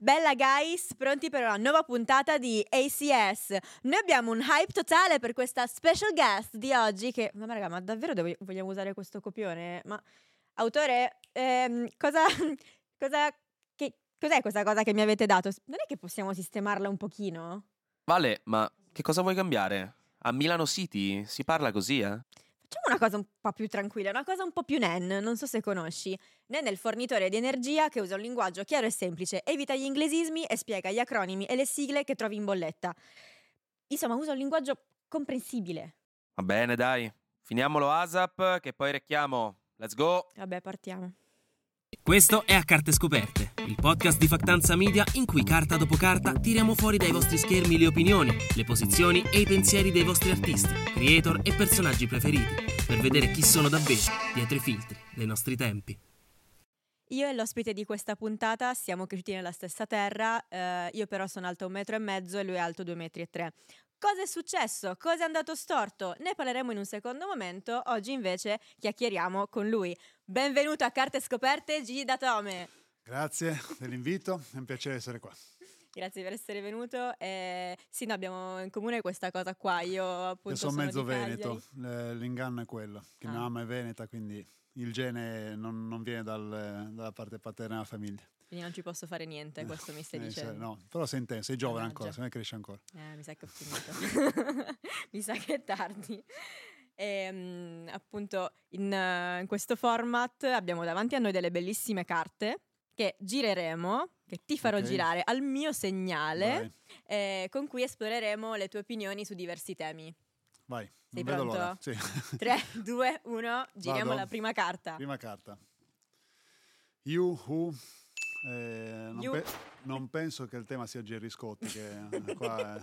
Bella guys, pronti per una nuova puntata di ACS. Noi abbiamo un hype totale per questa special guest di oggi che... Ma raga, ma davvero vogliamo usare questo copione? Ma autore, cos'è questa cosa che mi avete dato? Non è che possiamo sistemarla un pochino? Vale, ma che cosa vuoi cambiare? A Milano City si parla così, eh? Facciamo una cosa un po' più tranquilla, una cosa un po' più Nen, non so se conosci. Nen è il fornitore di energia che usa un linguaggio chiaro e semplice, evita gli inglesismi e spiega gli acronimi e le sigle che trovi in bolletta. Insomma, usa un linguaggio comprensibile. Va bene, dai, finiamolo ASAP che poi recchiamo. Let's go! Vabbè, partiamo. Questo è A Carte Scoperte, il podcast di Factanza Media in cui carta dopo carta tiriamo fuori dai vostri schermi le opinioni, le posizioni e i pensieri dei vostri artisti, creator e personaggi preferiti, per vedere chi sono davvero dietro i filtri dei nostri tempi. Io e l'ospite di questa puntata siamo cresciuti nella stessa terra, io però sono alta 1,5 metri e lui è alto 2,3 metri. Cosa è successo? Cosa è andato storto? Ne parleremo in un secondo momento, oggi invece chiacchieriamo con lui. Benvenuto a Carte Scoperte, Gigi Datome. Grazie dell'invito, è un piacere essere qua. Grazie per essere venuto. Sì, noi abbiamo in comune questa cosa qua, io sono mezzo veneto, l'inganno è quello, che mia mamma è veneta, quindi il gene non viene dalla parte paterna della famiglia. Quindi non ci posso fare niente, questo mi stai dicendo. No, però sei intenso, sei giovane ancora, se ne cresci ancora. Mi sa che ho finito. Mi sa che è tardi. Appunto, in questo format abbiamo davanti a noi delle bellissime carte che gireremo, che ti farò girare al mio segnale, con cui esploreremo le tue opinioni su diversi temi. Vai, sei non pronto? Vedo l'ora. Sì. 3, 2, 1, giriamo. Vado. La prima carta. Prima carta. Yuhu. Non penso che il tema sia Gerry Scotti, che qua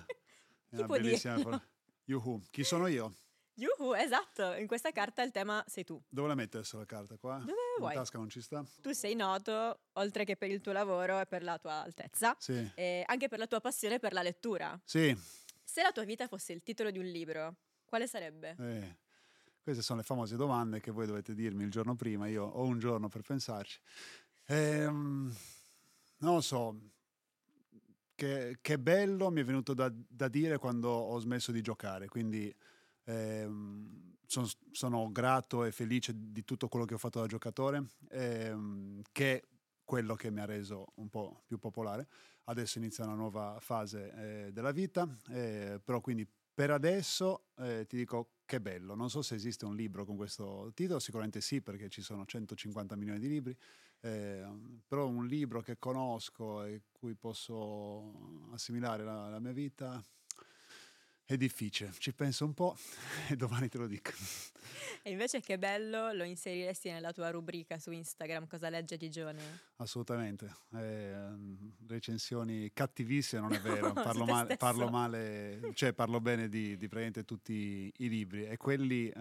è una bellissima Yuhu, chi sono io? Yuhu, esatto, in questa carta il tema sei tu. Dove la metti adesso la carta qua? Dove vuoi? In tasca non ci sta. Tu sei noto, oltre che per il tuo lavoro e per la tua altezza, sì. E anche per la tua passione per la lettura. Sì. Se la tua vita fosse il titolo di un libro, quale sarebbe? Queste sono le famose domande che voi dovete dirmi il giorno prima, io ho un giorno per pensarci. Non lo so, che bello mi è venuto da dire quando ho smesso di giocare, quindi sono grato e felice di tutto quello che ho fatto da giocatore, che è quello che mi ha reso un po' più popolare. Adesso inizia una nuova fase della vita, però quindi per adesso ti dico che bello. Non so se esiste un libro con questo titolo, sicuramente sì, perché ci sono 150 milioni di libri. Però un libro che conosco e cui posso assimilare la mia vita è difficile, ci penso un po' e domani te lo dico. E invece che bello lo inseriresti nella tua rubrica su Instagram, cosa legge Gigione? Assolutamente, recensioni cattivissime, non è vero, parlo bene di praticamente tutti i libri e quelli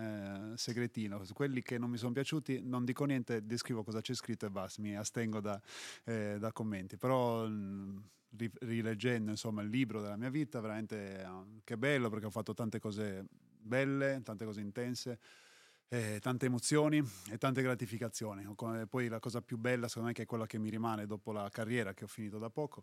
segretino, quelli che non mi sono piaciuti non dico niente, descrivo cosa c'è scritto e basta, mi astengo da commenti, però... rileggendo insomma il libro della mia vita, veramente che bello, perché ho fatto tante cose belle, tante cose intense, tante emozioni e tante gratificazioni. Poi la cosa più bella secondo me, che è quella che mi rimane dopo la carriera che ho finito da poco,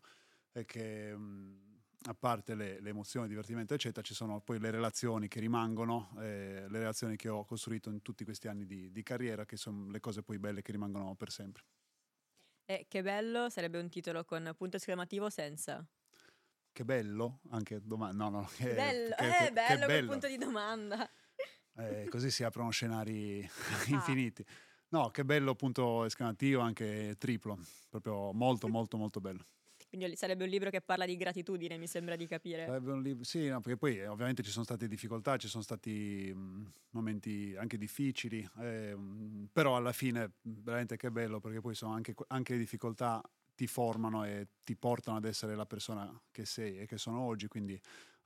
è che a parte le emozioni, il divertimento eccetera, ci sono poi le relazioni che rimangono, le relazioni che ho costruito in tutti questi anni di carriera, che sono le cose poi belle che rimangono per sempre. Che bello sarebbe un titolo con punto esclamativo senza? Che bello? Anche domanda. No, che bello, bello quel punto di domanda. Così si aprono scenari infiniti. No, che bello punto esclamativo, anche triplo. Proprio molto, molto, molto bello. Quindi sarebbe un libro che parla di gratitudine, mi sembra di capire. Sarebbe un libro, sì, no, perché poi ovviamente ci sono state difficoltà, ci sono stati momenti anche difficili, però alla fine veramente che bello, perché poi sono anche le difficoltà ti formano e ti portano ad essere la persona che sei e che sono oggi, quindi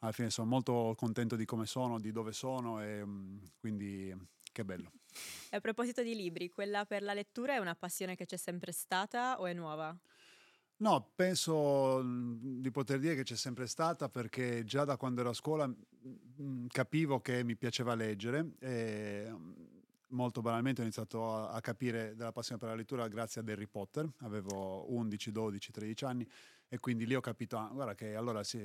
alla fine sono molto contento di come sono, di dove sono e quindi che bello. E a proposito di libri, quella per la lettura è una passione che c'è sempre stata o è nuova? No, penso di poter dire che c'è sempre stata, perché già da quando ero a scuola capivo che mi piaceva leggere, molto banalmente ho iniziato a capire della passione per la lettura grazie ad Harry Potter. Avevo 11, 12, 13 anni e quindi lì ho capito, guarda che allora sì,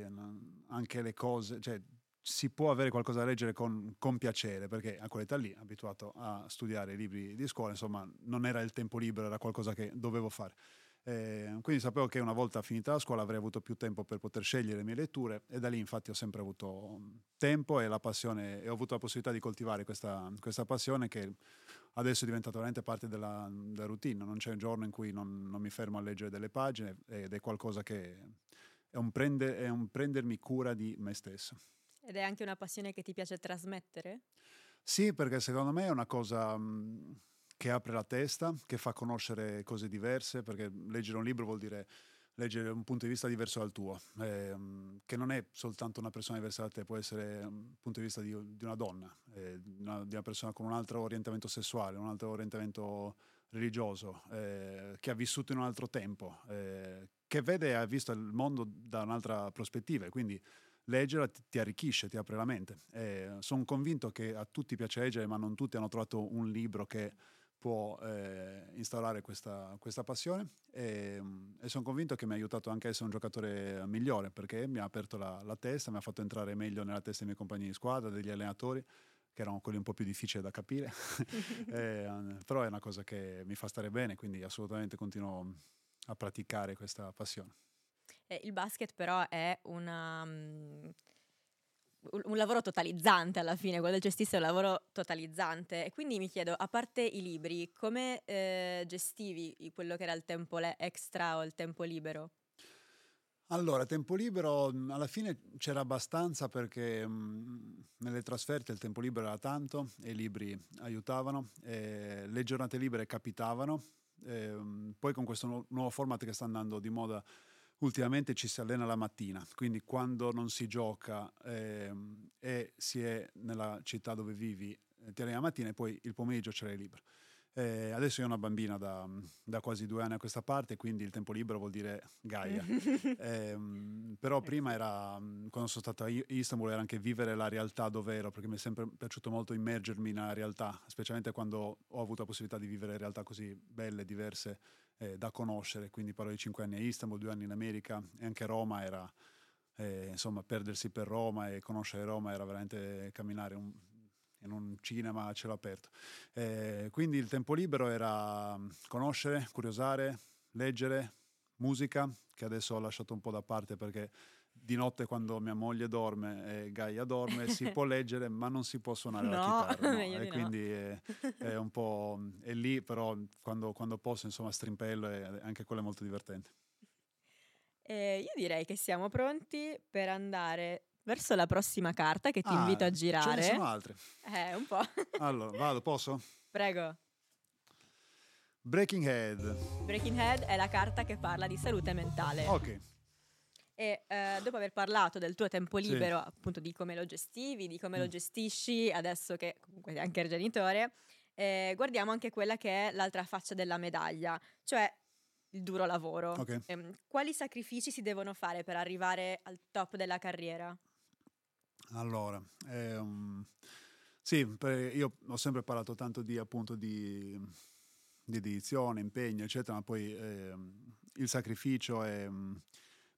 anche le cose, cioè si può avere qualcosa da leggere con piacere, perché a quell'età lì, abituato a studiare i libri di scuola, insomma non era il tempo libero, era qualcosa che dovevo fare. Quindi sapevo che una volta finita la scuola avrei avuto più tempo per poter scegliere le mie letture, e da lì infatti ho sempre avuto tempo e la passione, e ho avuto la possibilità di coltivare questa passione che adesso è diventata veramente parte della routine. Non c'è un giorno in cui non mi fermo a leggere delle pagine, ed è qualcosa che è un prendermi cura di me stesso. Ed è anche una passione che ti piace trasmettere? Sì, perché secondo me è una cosa che apre la testa, che fa conoscere cose diverse, perché leggere un libro vuol dire leggere un punto di vista diverso dal tuo, che non è soltanto una persona diversa da te, può essere un punto di vista di una donna, di una persona con un altro orientamento sessuale, un altro orientamento religioso, che ha vissuto in un altro tempo, che vede e ha visto il mondo da un'altra prospettiva, e quindi leggerla ti arricchisce, ti apre la mente. Sono convinto che a tutti piace leggere, ma non tutti hanno trovato un libro che può instaurare questa passione, e sono convinto che mi ha aiutato anche a essere un giocatore migliore, perché mi ha aperto la testa, mi ha fatto entrare meglio nella testa dei miei compagni di squadra, degli allenatori, che erano quelli un po' più difficili da capire, però è una cosa che mi fa stare bene, quindi assolutamente continuo a praticare questa passione. Il basket però è un lavoro totalizzante alla fine, quello del gestista è un lavoro totalizzante, e quindi mi chiedo, a parte i libri, come gestivi quello che era il tempo extra o il tempo libero? Allora, tempo libero alla fine c'era abbastanza, perché nelle trasferte il tempo libero era tanto e i libri aiutavano, le giornate libere capitavano, poi con questo nuovo format che sta andando di moda ultimamente ci si allena la mattina, quindi quando non si gioca e si è nella città dove vivi ti alleni la mattina e poi il pomeriggio ce l'hai libero. Adesso io ho una bambina da quasi 2 anni a questa parte, quindi il tempo libero vuol dire Gaia. Però prima era, quando sono stato a Istanbul, era anche vivere la realtà dove ero, perché mi è sempre piaciuto molto immergermi nella realtà, specialmente quando ho avuto la possibilità di vivere realtà così belle, diverse, da conoscere. Quindi parlo di 5 anni a Istanbul, 2 anni in America, e anche Roma era, insomma, perdersi per Roma e conoscere Roma era veramente camminare in un cinema a cielo aperto. Quindi il tempo libero era conoscere, curiosare, leggere, musica, che adesso ho lasciato un po' da parte, perché di notte, quando mia moglie dorme e Gaia dorme, si può leggere ma non si può suonare la chitarra, no? E quindi è un po' è lì, però quando posso, insomma, strimpello, e anche quello è molto divertente. Io direi che siamo pronti per andare verso la prossima carta, che ti invito a girare. Ce ne sono altre? Un po'. Allora, vado, posso? Prego. Breaking Bad. Breaking Bad è la carta che parla di salute mentale. Ok. E dopo aver parlato del tuo tempo libero, sì, appunto di come lo gestivi, di come lo gestisci adesso che comunque sei anche il genitore, guardiamo anche quella che è l'altra faccia della medaglia, cioè il duro lavoro. Okay. Quali sacrifici si devono fare per arrivare al top della carriera? Allora, sì, io ho sempre parlato tanto di, appunto, di dedizione, impegno, eccetera, ma poi il sacrificio è...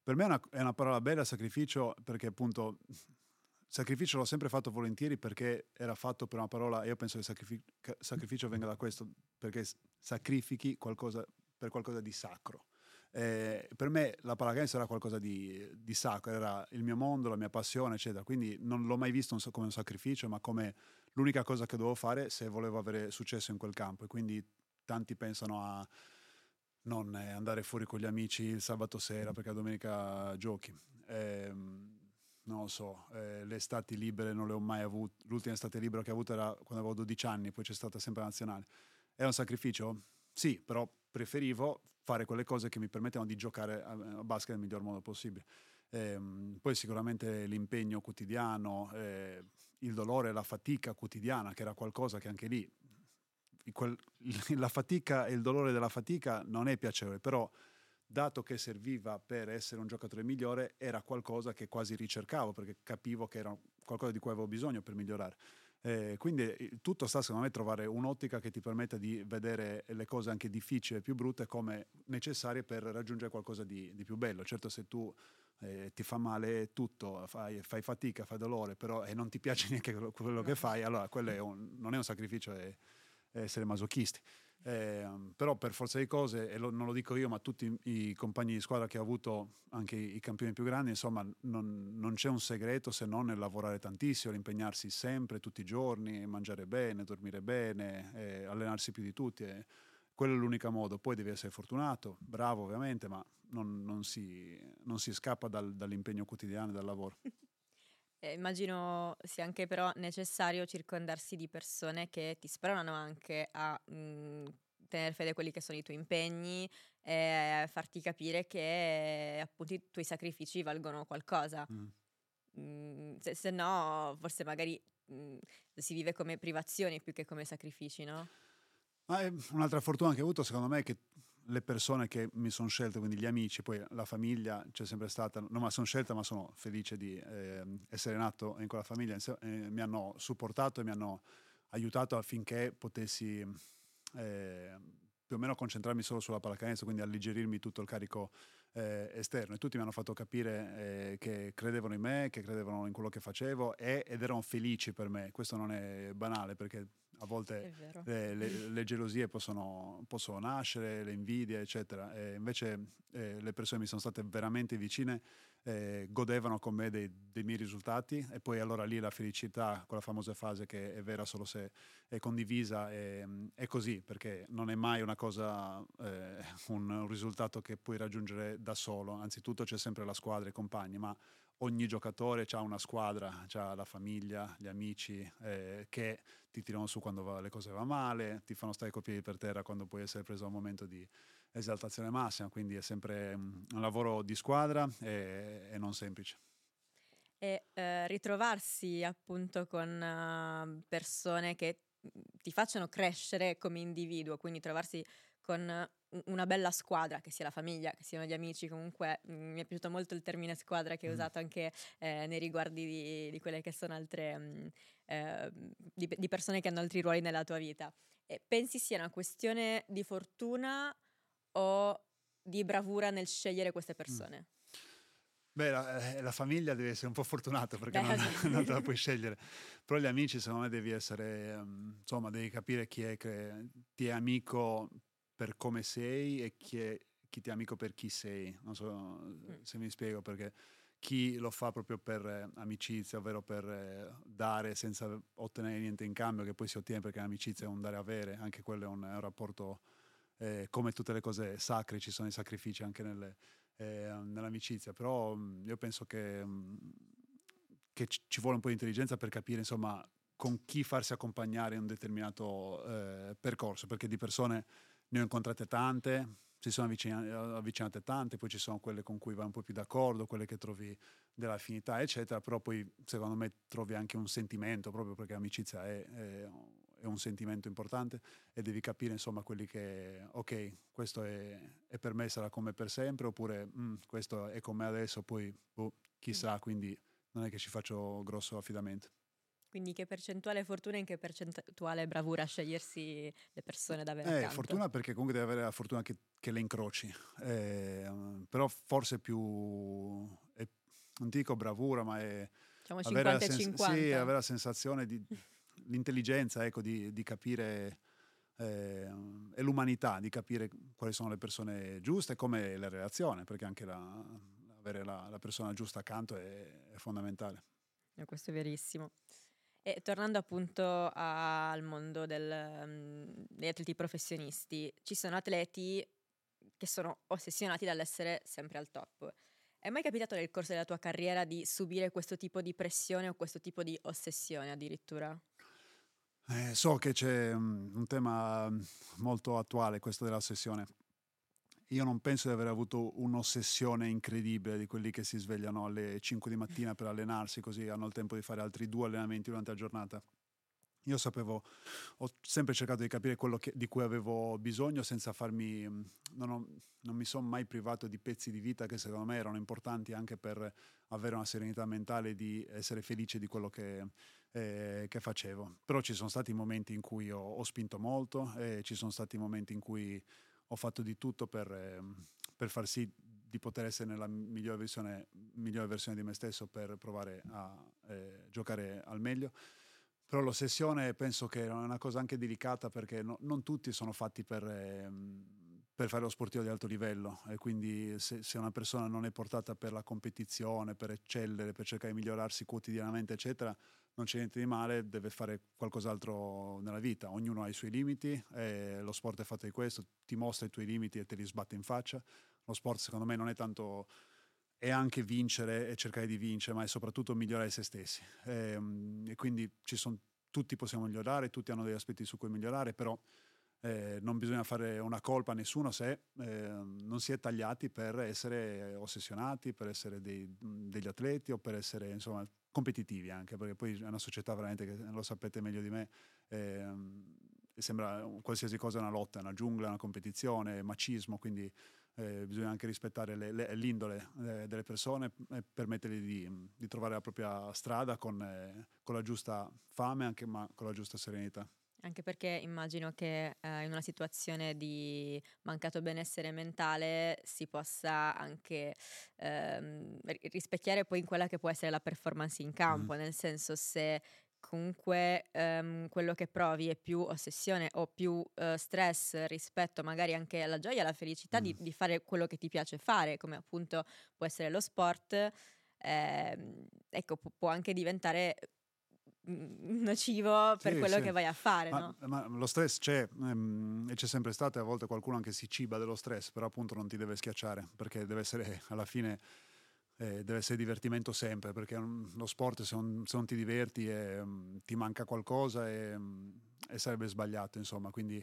Per me è una parola bella, sacrificio, perché appunto sacrificio l'ho sempre fatto volentieri, perché era fatto per una parola, e io penso che sacrificio venga da questo, perché sacrifichi qualcosa per qualcosa di sacro. Per me la pallacanestro era qualcosa di sacro, era il mio mondo, la mia passione, eccetera, quindi non l'ho mai visto come un sacrificio, ma come l'unica cosa che dovevo fare se volevo avere successo in quel campo. E quindi tanti pensano a non andare fuori con gli amici il sabato sera perché la domenica giochi, non lo so, le estati libere non le ho mai avute. L'ultima estate libera che ho avuto era quando avevo 12 anni, poi c'è stata sempre nazionale. Era un sacrificio? Sì, però preferivo fare quelle cose che mi permettevano di giocare a basket nel miglior modo possibile. Poi sicuramente l'impegno quotidiano, il dolore, la fatica quotidiana, che era qualcosa che anche lì la fatica e il dolore della fatica non è piacevole, però dato che serviva per essere un giocatore migliore, era qualcosa che quasi ricercavo, perché capivo che era qualcosa di cui avevo bisogno per migliorare. Quindi tutto sta, secondo me, trovare un'ottica che ti permetta di vedere le cose anche difficili e più brutte come necessarie per raggiungere qualcosa di più bello. Certo, se tu ti fa male tutto, fai fatica, fai dolore, però non ti piace neanche quello che fai, allora quello non è un sacrificio, è essere masochisti. Però per forza di cose, e non lo dico io ma tutti i compagni di squadra che ho avuto, anche i campioni più grandi, insomma non c'è un segreto se non nel lavorare tantissimo, impegnarsi sempre, tutti i giorni, mangiare bene, dormire bene, allenarsi più di tutti, quello è l'unico modo. Poi devi essere fortunato, bravo ovviamente, ma non si scappa dall'impegno quotidiano e dal lavoro. Immagino sia anche però necessario circondarsi di persone che ti spronano anche a tenere fede a quelli che sono i tuoi impegni, farti capire che appunto i tuoi sacrifici valgono qualcosa. Se no forse magari si vive come privazioni più che come sacrifici, no? Ma è un'altra fortuna che ho avuto, secondo me, che le persone che mi sono scelte, quindi gli amici, poi la famiglia c'è sempre stata, non me la sono scelta ma sono felice di essere nato in quella famiglia, mi hanno supportato e mi hanno aiutato affinché potessi più o meno concentrarmi solo sulla pallacanestro, quindi alleggerirmi tutto il carico esterno, e tutti mi hanno fatto capire che credevano in me, che credevano in quello che facevo ed erano felici per me. Questo non è banale, perché a volte le gelosie possono nascere, le invidie eccetera, e invece le persone mi sono state veramente vicine, godevano con me dei miei risultati, e poi allora lì la felicità, quella famosa frase che è vera solo se è condivisa, è così, perché non è mai una cosa, un risultato che puoi raggiungere da solo, anzitutto c'è sempre la squadra e i compagni, ma ogni giocatore ha una squadra, ha la famiglia, gli amici che ti tirano su quando le cose va male, ti fanno stare coi piedi per terra quando puoi essere preso a un momento di esaltazione massima, quindi è sempre un lavoro di squadra e non semplice. E ritrovarsi appunto con persone che ti facciano crescere come individuo, quindi trovarsi con una bella squadra, che sia la famiglia, che siano gli amici, comunque mi è piaciuto molto il termine squadra che hai usato anche nei riguardi di quelle che sono altre di persone che hanno altri ruoli nella tua vita. E pensi sia una questione di fortuna o di bravura nel scegliere queste persone? Beh, la famiglia deve essere un po' fortunata, perché non te la puoi scegliere, però gli amici secondo me devi essere, insomma devi capire chi è che ti è amico per come sei e chi ti è amico per chi sei. Non so se mi spiego, perché chi lo fa proprio per amicizia, ovvero per dare senza ottenere niente in cambio, che poi si ottiene, perché l'amicizia è un dare avere, anche quello è un rapporto, come tutte le cose sacre ci sono i sacrifici anche nell'amicizia, però io penso che ci vuole un po' di intelligenza per capire insomma con chi farsi accompagnare in un determinato percorso, perché di persone ne ho incontrate tante, si sono avvicinate tante, poi ci sono quelle con cui vai un po' più d'accordo, quelle che trovi dell'affinità eccetera, però poi secondo me trovi anche un sentimento, proprio perché l'amicizia è un sentimento importante, e devi capire insomma quelli che, ok, questo è per me, sarà con me per sempre, oppure questo è con me adesso, poi chissà, quindi non è che ci faccio grosso affidamento. Quindi che percentuale fortuna e in che percentuale bravura scegliersi le persone da avere accanto? Fortuna, perché comunque devi avere la fortuna che le incroci, però forse più, non dico bravura, ma è diciamo avere 50-50. Sì, avere la sensazione di l'intelligenza, ecco, di capire, e l'umanità, di capire quali sono le persone giuste, come la relazione, perché anche avere la persona giusta accanto è fondamentale. Questo è verissimo. E tornando appunto al mondo degli atleti professionisti, ci sono atleti che sono ossessionati dall'essere sempre al top. È mai capitato nel corso della tua carriera di subire questo tipo di pressione o questo tipo di ossessione addirittura? So che c'è un tema molto attuale, questo dell'ossessione. Io non penso di aver avuto un'ossessione incredibile di quelli che si svegliano alle 5 di mattina per allenarsi, così hanno il tempo di fare altri 2 allenamenti durante la giornata. Io ho sempre cercato di capire quello di cui avevo bisogno, senza farmi, non mi sono mai privato di pezzi di vita che secondo me erano importanti anche per avere una serenità mentale, di essere felice di quello che che facevo. Però ci sono stati momenti in cui ho spinto molto, ci sono stati momenti in cui ho fatto di tutto per far sì di poter essere nella migliore versione di me stesso, per provare a giocare al meglio. Però l'ossessione penso che è una cosa anche delicata, perché non tutti sono fatti per fare lo sportivo di alto livello, e quindi se una persona non è portata per la competizione, per eccellere, per cercare di migliorarsi quotidianamente eccetera, non c'è niente di male, deve fare qualcos'altro nella vita. Ognuno ha i suoi limiti, e lo sport è fatto di questo, ti mostra i tuoi limiti e te li sbatte in faccia. Lo sport secondo me non è tanto, è anche vincere e cercare di vincere, ma è soprattutto migliorare se stessi, e quindi tutti possiamo migliorare, tutti hanno degli aspetti su cui migliorare, però non bisogna fare una colpa a nessuno se non si è tagliati per essere ossessionati, per essere degli atleti, o per essere insomma competitivi, anche perché poi è una società veramente che, lo sapete meglio di me, sembra qualsiasi cosa una lotta, una giungla, una competizione, macismo, quindi bisogna anche rispettare l'indole delle persone e permettergli di trovare la propria strada con la giusta fame, anche, ma con la giusta serenità. Anche perché immagino che in una situazione di mancato benessere mentale si possa anche rispecchiare poi in quella che può essere la performance in campo, nel senso, se comunque quello che provi è più ossessione o più stress rispetto magari anche alla gioia, alla felicità di fare quello che ti piace fare, come appunto può essere lo sport, ecco, può anche diventare nocivo per quello che vai a fare, ma lo stress c'è, e c'è sempre stato, e a volte qualcuno anche si ciba dello stress, però appunto non ti deve schiacciare, perché deve essere alla fine deve essere divertimento sempre, perché lo sport, se non ti diverti ti manca qualcosa e sarebbe sbagliato, insomma. Quindi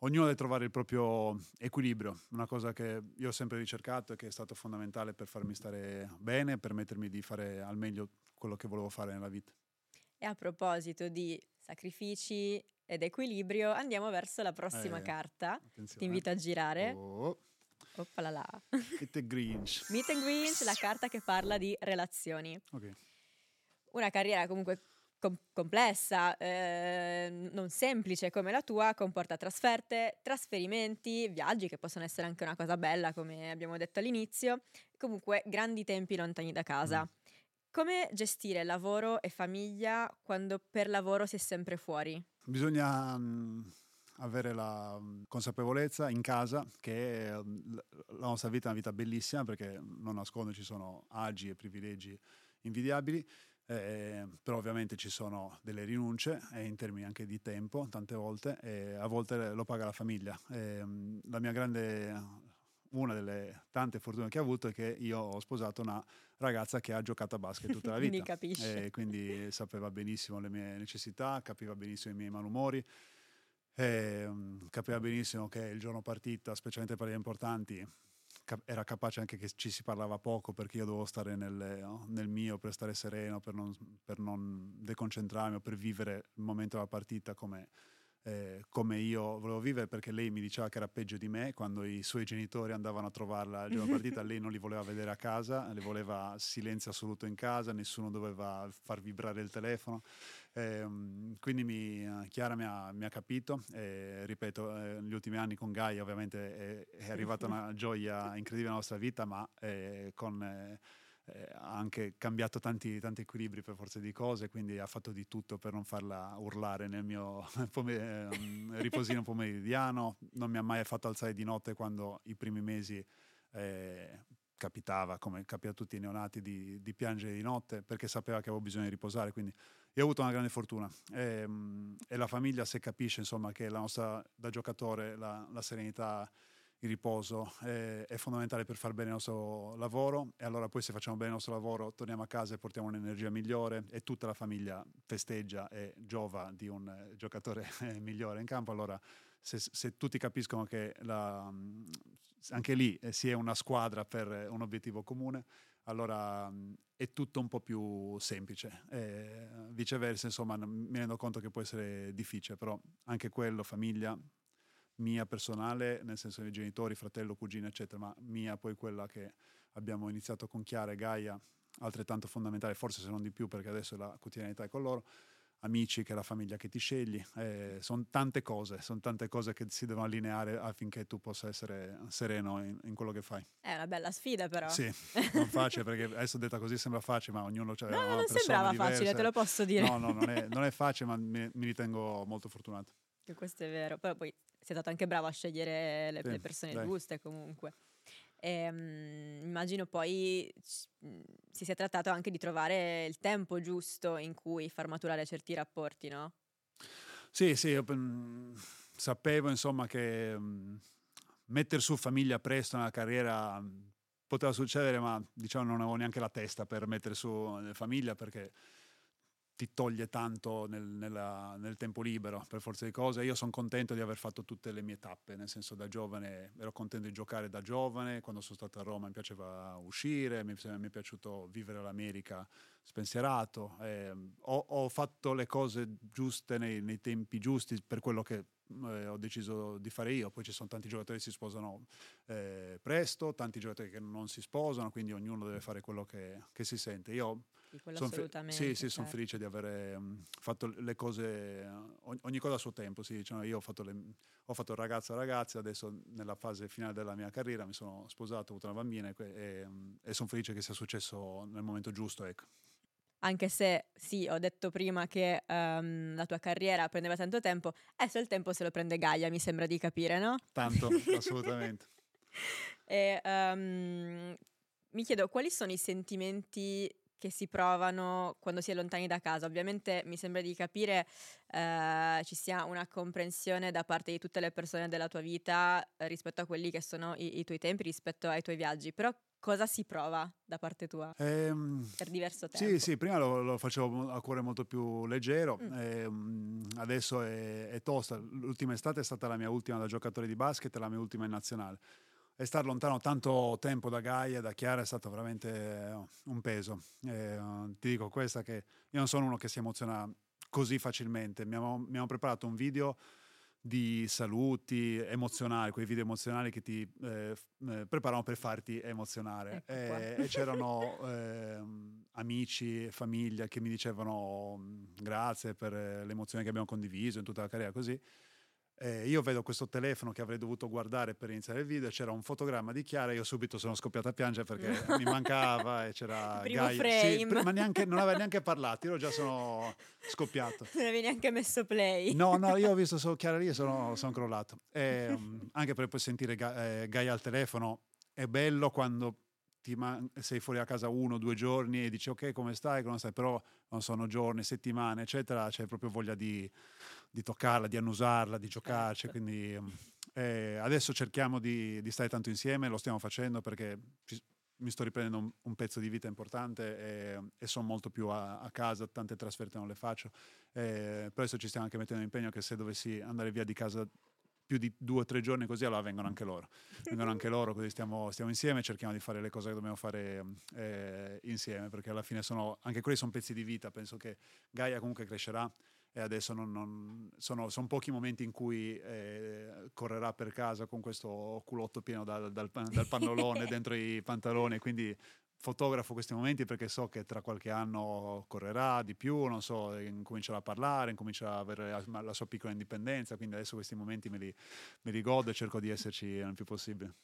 ognuno deve trovare il proprio equilibrio, una cosa che io ho sempre ricercato e che è stato fondamentale per farmi stare bene, permettermi di fare al meglio quello che volevo fare nella vita. E a proposito di sacrifici ed equilibrio, andiamo verso la prossima carta. Attenzione. Ti invito a girare. Oppalala. Meet and Grinch, la carta che parla di relazioni. Okay. Una carriera comunque complessa, non semplice come la tua, comporta trasferte, trasferimenti, viaggi che possono essere anche una cosa bella, come abbiamo detto all'inizio, comunque grandi tempi lontani da casa. Come gestire lavoro e famiglia quando per lavoro si è sempre fuori? Bisogna avere la consapevolezza in casa che la nostra vita è una vita bellissima, perché non nascondo ci sono agi e privilegi invidiabili, però ovviamente ci sono delle rinunce in termini anche di tempo, tante volte, e a volte lo paga la famiglia. La mia grande... Una delle tante fortune che ho avuto è che io ho sposato una ragazza che ha giocato a basket tutta la vita. Mi capisce. Quindi sapeva benissimo le mie necessità, capiva benissimo i miei malumori, capiva benissimo che il giorno partita, specialmente per gli importanti, era capace anche che ci si parlava poco, perché io dovevo stare nel mio, per stare sereno, per non deconcentrarmi, o per vivere il momento della partita come io volevo vivere, perché lei mi diceva che era peggio di me quando i suoi genitori andavano a trovarla il giorno partita. Lei non li voleva vedere a casa, le voleva silenzio assoluto in casa, nessuno doveva far vibrare il telefono, quindi Chiara mi ha capito, ripeto, negli ultimi anni con Gaia ovviamente è arrivata una gioia incredibile nella nostra vita, ma ha anche cambiato tanti equilibri per forza di cose, quindi ha fatto di tutto per non farla urlare nel mio riposino pomeridiano. Non mi ha mai fatto alzare di notte, quando i primi mesi capitava, come capita a tutti i neonati, di piangere di notte, perché sapeva che avevo bisogno di riposare. Quindi io ho avuto una grande fortuna, e la famiglia, se capisce insomma che la nostra, da giocatore, la serenità, il riposo è fondamentale per far bene il nostro lavoro, e allora poi, se facciamo bene il nostro lavoro, torniamo a casa e portiamo un'energia migliore, e tutta la famiglia festeggia e giova di un giocatore migliore in campo. Allora se tutti capiscono che anche lì si è una squadra per un obiettivo comune, allora è tutto un po' più semplice. Viceversa, insomma, mi rendo conto che può essere difficile, però anche quello, famiglia mia personale, nel senso dei genitori, fratello, cugina eccetera, ma mia poi, quella che abbiamo iniziato con Chiara e Gaia, altrettanto fondamentale, forse se non di più, perché adesso la quotidianità è con loro. amici, che è la famiglia che ti scegli, sono tante cose che si devono allineare affinché tu possa essere sereno in quello che fai. È una bella sfida, però. Sì, non facile, perché adesso detta così sembra facile, ma ognuno c'ha una persona diversa. No, non sembrava facile, te lo posso dire. No, non è facile, ma mi ritengo molto fortunato. Che questo è vero, però poi sei stato anche bravo a scegliere le persone giuste comunque. Immagino poi si sia trattato anche di trovare il tempo giusto in cui far maturare certi rapporti, no? Sì, io sapevo insomma che mettere su famiglia presto nella carriera poteva succedere, ma diciamo non avevo neanche la testa per mettere su famiglia, perché ti toglie tanto nel tempo libero, per forza di cose. Io sono contento di aver fatto tutte le mie tappe, nel senso, da giovane ero contento di giocare, da giovane, quando sono stato a Roma mi piaceva uscire, mi è piaciuto vivere l'America spensierato, ho fatto le cose giuste nei tempi giusti per quello che ho deciso di fare io. Poi ci sono tanti giocatori che si sposano presto, tanti giocatori che non si sposano, quindi ognuno deve fare quello che si sente. Io sono felice di aver fatto le cose, ogni cosa a suo tempo. Sì, cioè io ho fatto ragazza, adesso nella fase finale della mia carriera mi sono sposato, ho avuto una bambina e sono felice che sia successo nel momento giusto, ecco. Anche se, sì, ho detto prima che la tua carriera prendeva tanto tempo, adesso il tempo se lo prende Gaia, mi sembra di capire, no? Tanto, assolutamente. Mi chiedo, quali sono i sentimenti che si provano quando si è lontani da casa? Ovviamente mi sembra di capire ci sia una comprensione da parte di tutte le persone della tua vita rispetto a quelli che sono i tuoi tempi, rispetto ai tuoi viaggi, però cosa si prova da parte tua per diverso tempo? Sì, prima lo facevo a cuore molto più leggero, adesso è tosta. L'ultima estate è stata la mia ultima da giocatore di basket e la mia ultima in nazionale. E star lontano tanto tempo da Gaia, da Chiara, è stato veramente un peso. Ti dico questa, che io non sono uno che si emoziona così facilmente. Mi hanno preparato un video di saluti emozionali, quei video emozionali che ti preparano per farti emozionare, ecco, e c'erano amici, famiglia che mi dicevano grazie per l'emozione che abbiamo condiviso in tutta la carriera, così. Io vedo questo telefono che avrei dovuto guardare per iniziare il video, c'era un fotogramma di Chiara, io subito sono scoppiato a piangere perché mi mancava, e c'era Gaia, ma neanche, non aveva neanche parlato, io già sono scoppiato, non avevi neanche messo play. No, io ho visto solo Chiara lì e sono crollato, anche per poi sentire Gaia al telefono. È bello quando sei fuori a casa 1 o 2 giorni e dici ok, come stai, come stai, però non sono giorni, settimane, eccetera, c'è proprio voglia di toccarla, di annusarla, di giocarci, quindi adesso cerchiamo di stare tanto insieme, lo stiamo facendo perché mi sto riprendendo un pezzo di vita importante e sono molto più a casa, tante trasferte non le faccio, però adesso ci stiamo anche mettendo in impegno che se dovessi andare via di casa più di 2 o 3 giorni così, allora vengono anche loro, così stiamo insieme e cerchiamo di fare le cose che dobbiamo fare insieme, perché alla fine anche quelli sono pezzi di vita. Penso che Gaia comunque crescerà e adesso sono pochi momenti in cui correrà per casa con questo culotto pieno dal pannolone dentro i pantaloni, quindi fotografo questi momenti perché so che tra qualche anno correrà di più, non so, incomincerà a parlare, incomincerà a avere la sua piccola indipendenza, quindi adesso questi momenti me li godo e cerco di esserci il più possibile.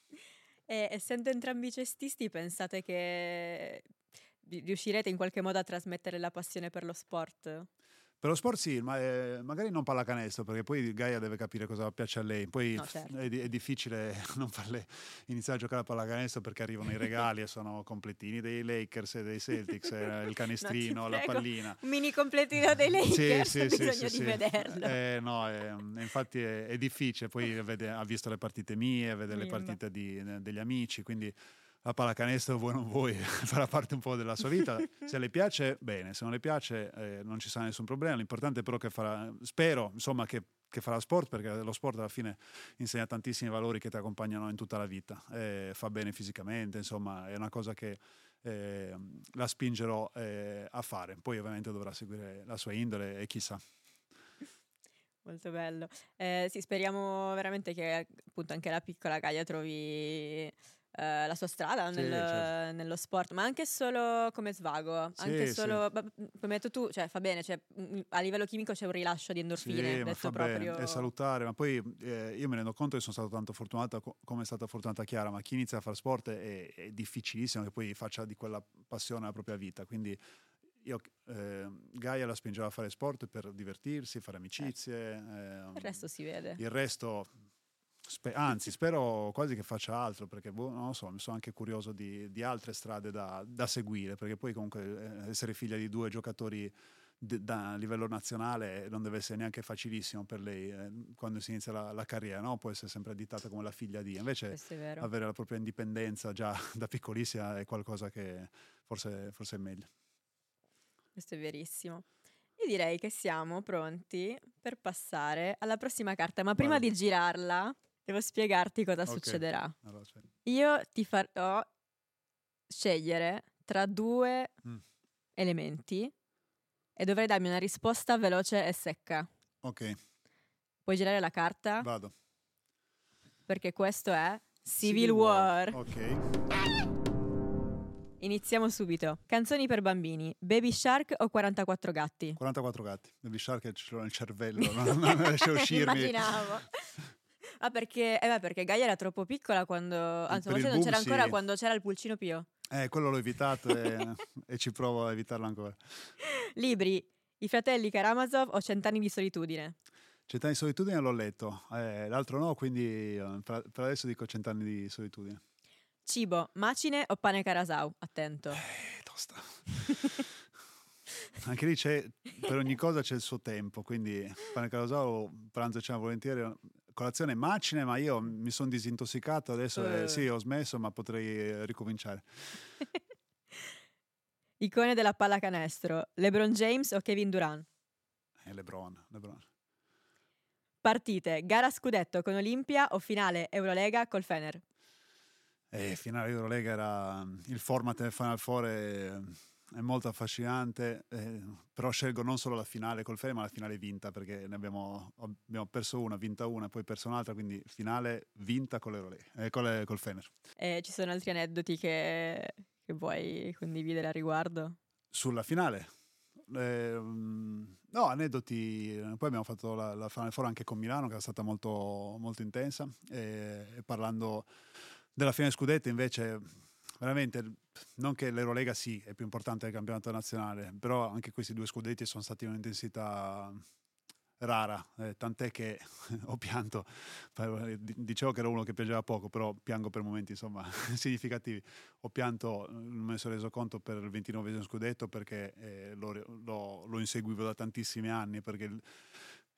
E essendo entrambi cestisti, pensate che riuscirete in qualche modo a trasmettere la passione per lo sport? Per lo sport sì, ma magari non pallacanestro, perché poi Gaia deve capire cosa piace a lei. Poi no, certo. È difficile non farle iniziare a giocare a pallacanestro perché arrivano i regali e sono completini dei Lakers e dei Celtics, il canestrino, no, la pallina. Un mini completino dei Lakers, bisogna vederlo. Infatti è difficile, poi ha visto le partite mie, vede le partite degli amici, quindi la pallacanestro, voi non vuoi, farà parte un po' della sua vita. Se le piace, bene, se non le piace non ci sarà nessun problema. L'importante è però che spero insomma che farà sport, perché lo sport alla fine insegna tantissimi valori che ti accompagnano in tutta la vita, fa bene fisicamente, insomma è una cosa che la spingerò a fare. Poi ovviamente dovrà seguire la sua indole e chissà. Molto bello, sì, speriamo veramente che appunto anche la piccola Gaia trovi la sua strada certo, nello sport, ma anche solo come svago, come hai detto tu, cioè fa bene, cioè, a livello chimico c'è un rilascio di endorfine, detto fa proprio bene, è salutare, ma poi io me ne rendo conto che sono stato tanto fortunata come è stata fortunata Chiara, ma chi inizia a fare sport è difficilissimo che poi faccia di quella passione la propria vita, quindi io Gaia la spingeva a fare sport per divertirsi, fare amicizie, il resto si vede, il resto anzi spero quasi che faccia altro, perché non lo so, mi sono anche curioso di altre strade da seguire, perché poi comunque essere figlia di due giocatori a livello nazionale non deve essere neanche facilissimo per lei quando si inizia la carriera, no? Può essere sempre additata come la figlia di, invece avere la propria indipendenza già da piccolissima è qualcosa che forse è meglio. Questo è verissimo. Io direi che siamo pronti per passare alla prossima carta, ma prima di girarla devo spiegarti cosa succederà. Allora, io ti farò scegliere tra due elementi e dovrai darmi una risposta veloce e secca. Ok. Puoi girare la carta? Vado. Perché questo è Civil War. Ok. Iniziamo subito. Canzoni per bambini, Baby Shark o 44 gatti? 44 gatti. Baby Shark ce l'ho nel cervello, non mi lascia uscirmi. Immaginavo. Ah, perché Gaia era troppo piccola quando, anzi, forse non c'era ancora quando c'era il Pulcino Pio. Quello l'ho evitato e ci provo a evitarlo ancora. Libri, I fratelli Karamazov o Cent'anni di solitudine? Cent'anni di solitudine l'ho letto, l'altro no, quindi per adesso dico Cent'anni di solitudine. Cibo, macine o pane Carasau? Attento. Tosta. Anche lì per ogni cosa c'è il suo tempo, quindi pane Carasau, pranzo e cena volentieri. Colazione macine, ma io mi sono disintossicato adesso, sì, ho smesso, ma potrei ricominciare. Icone della pallacanestro, LeBron James o Kevin Durant? LeBron. Partite, gara scudetto con Olimpia o finale Eurolega col Fener? Finale Eurolega era il format del Final Four è molto affascinante, però scelgo non solo la finale col Fener, ma la finale vinta, perché ne abbiamo perso una, vinta una, poi perso un'altra, quindi finale vinta col Fener. Ci sono altri aneddoti che vuoi condividere a riguardo? Sulla finale? No, aneddoti. Poi abbiamo fatto la Final Four anche con Milano, che è stata molto, molto intensa, e parlando della finale scudetto invece, veramente, non che l'Eurolega è più importante del campionato nazionale, però anche questi due scudetti sono stati un'intensità rara, tant'è che ho pianto, dicevo che ero uno che piangeva poco, però piango per momenti insomma significativi, ho pianto, non me ne sono reso conto per il 29esimo scudetto, perché lo inseguivo da tantissimi anni, perché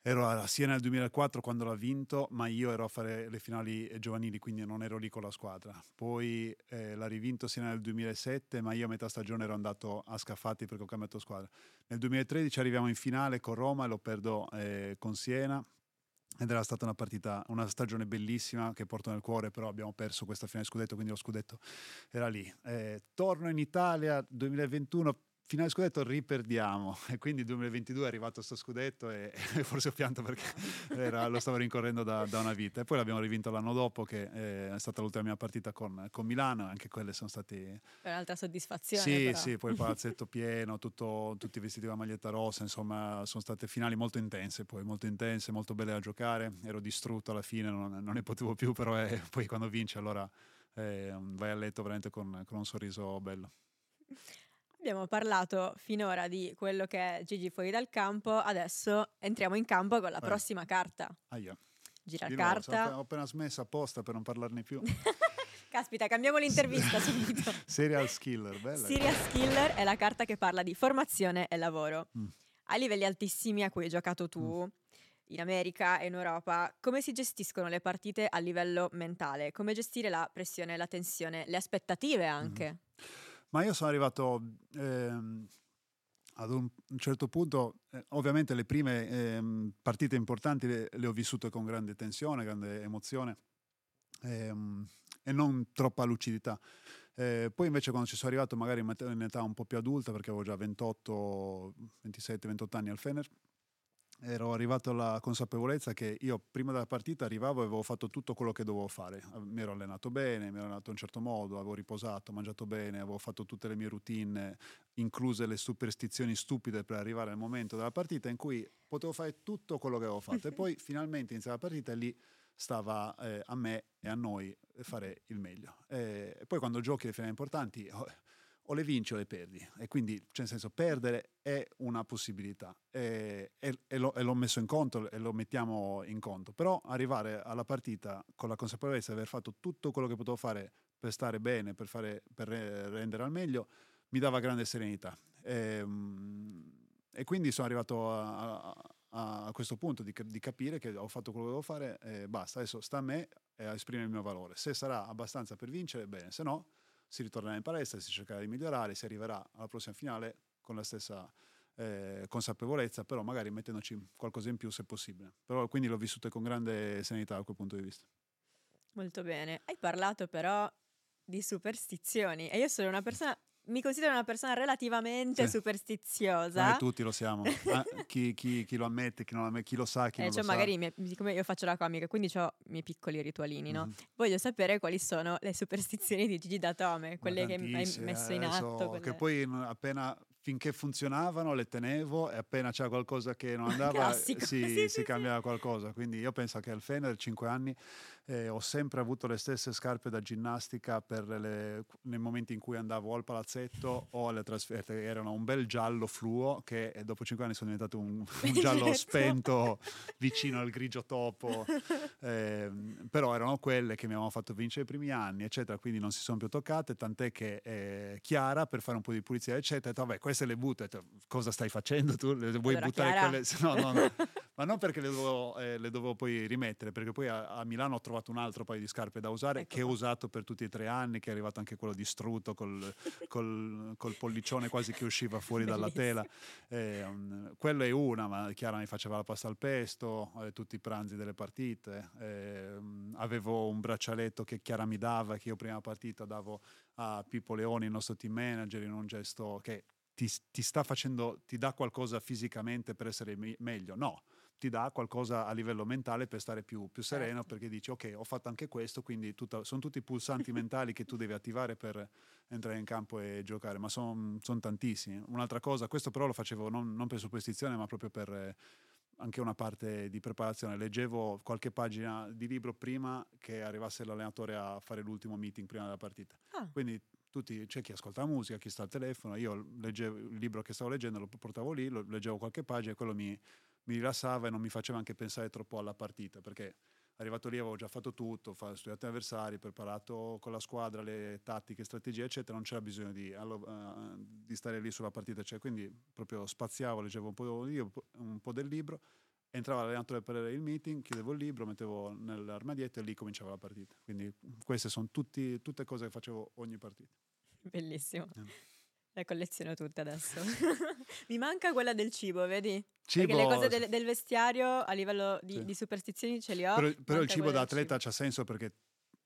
ero a Siena nel 2004 quando l'ha vinto, ma io ero a fare le finali giovanili, quindi non ero lì con la squadra. Poi l'ha rivinto Siena nel 2007, ma io a metà stagione ero andato a Scafati perché ho cambiato squadra. Nel 2013 arriviamo in finale con Roma e lo perdo con Siena, ed era stata una stagione bellissima che porto nel cuore, però abbiamo perso questa finale scudetto, quindi lo scudetto era lì. Torno in Italia 2021, finale scudetto riperdiamo, e quindi 2022 è arrivato sto scudetto e forse ho pianto perché lo stavo rincorrendo da una vita, e poi l'abbiamo rivinto l'anno dopo, che è stata l'ultima mia partita con Milano, e anche quelle sono state un'altra soddisfazione. Sì, poi il palazzetto pieno, tutti vestiti con la maglietta rossa, insomma sono state finali molto intense, molto belle da giocare, ero distrutto alla fine, non ne potevo più, però poi quando vinci allora vai a letto veramente con un sorriso bello. Abbiamo parlato finora di quello che è Gigi fuori dal campo, adesso entriamo in campo con la prossima carta. Ahia. Gira di carta. Nuovo, ho appena smesso apposta per non parlarne più. Caspita, cambiamo l'intervista subito. Serial Killer, bella. Serial Killer è la carta che parla di formazione e lavoro. A livelli altissimi a cui hai giocato tu, in America e in Europa, come si gestiscono le partite a livello mentale? Come gestire la pressione, la tensione, le aspettative anche? Ma io sono arrivato ad un certo punto, ovviamente le prime partite importanti le ho vissute con grande tensione, grande emozione e non troppa lucidità. Poi invece quando ci sono arrivato magari in età un po' più adulta, perché avevo già 27-28 anni al Fener, ero arrivato alla consapevolezza che io prima della partita arrivavo e avevo fatto tutto quello che dovevo fare. Mi ero allenato bene, mi ero allenato in un certo modo, avevo riposato, mangiato bene, avevo fatto tutte le mie routine, incluse le superstizioni stupide per arrivare al momento della partita in cui potevo fare tutto quello che avevo fatto. E poi finalmente iniziava la partita e lì stava a me e a noi fare il meglio. E poi quando giochi le finali importanti o le vinci o le perdi, e quindi, cioè, nel senso, perdere è una possibilità e l'ho messo in conto e lo mettiamo in conto, però arrivare alla partita con la consapevolezza di aver fatto tutto quello che potevo fare per stare bene, per rendere al meglio, mi dava grande serenità e quindi sono arrivato a questo punto di capire che ho fatto quello che dovevo fare, basta, adesso sta a me a esprimere il mio valore. Se sarà abbastanza per vincere, bene, se no si ritornerà in palestra, si cercherà di migliorare, si arriverà alla prossima finale con la stessa consapevolezza, però magari mettendoci qualcosa in più se possibile. Però quindi l'ho vissuto con grande serenità da quel punto di vista. Molto bene. Hai parlato però di superstizioni e io sono una persona, mi considero una persona relativamente superstiziosa. Noi tutti lo siamo. Chi lo ammette, chi non ammette, chi lo sa, chi non lo sa. Magari, siccome io faccio la comica, quindi ho i miei piccoli ritualini, no? Voglio sapere quali sono le superstizioni di Gigi Datome, quelle che hai messo in atto. So, che poi appena, finché funzionavano, le tenevo, e appena c'era qualcosa che non andava si cambiava qualcosa. Quindi io penso che al Fener, 5 anni, ho sempre avuto le stesse scarpe da ginnastica per nei momenti in cui andavo al palazzetto o alle trasferte. Erano un bel giallo fluo che dopo 5 anni sono diventato un giallo spento vicino al grigio topo, però erano quelle che mi avevano fatto vincere i primi anni, eccetera, quindi non si sono più toccate, tant'è che Chiara, per fare un po' di pulizia, eccetera, vabbè, queste le butto. Cosa stai facendo tu? Le vuoi buttare quelle? No. Ma non perché le dovevo poi rimettere, perché poi a Milano ho trovato un altro paio di scarpe da usare, ecco, che ho usato per tutti e 3 anni, che è arrivato anche quello distrutto col pollicione quasi che usciva fuori dalla tela. Quello è una, ma Chiara mi faceva la pasta al pesto, tutti i pranzi delle partite, avevo un braccialetto che Chiara mi dava, che io prima partita davo a Pippo Leone, il nostro team manager, in un gesto che ti sta facendo, ti dà qualcosa fisicamente per essere meglio, no, ti dà qualcosa a livello mentale per stare più sereno, perché dici ok, ho fatto anche questo, quindi sono tutti pulsanti mentali che tu devi attivare per entrare in campo e giocare, ma sono tantissimi. Un'altra cosa, questo però lo facevo non per superstizione, ma proprio per anche una parte di preparazione. Leggevo qualche pagina di libro prima che arrivasse l'allenatore a fare l'ultimo meeting prima della partita, quindi tutti, c'è chi ascolta la musica, chi sta al telefono, io leggevo il libro che stavo leggendo, lo portavo lì, lo leggevo qualche pagina e quello mi rilassava e non mi faceva anche pensare troppo alla partita, perché arrivato lì avevo già fatto tutto, studiato gli avversari, preparato con la squadra le tattiche, strategie, eccetera, non c'era bisogno di stare lì sulla partita, cioè, quindi proprio spaziavo, leggevo un po' del libro, entrava l'allenatore per il meeting, chiudevo il libro, mettevo nell'armadietto e lì cominciava la partita. Quindi queste sono tutte cose che facevo ogni partita. Bellissimo. La colleziono tutta adesso. Mi manca quella del cibo, vedi? Cibo, perché le cose del vestiario a livello di superstizioni ce le ho. Però il cibo da atleta c'ha senso, perché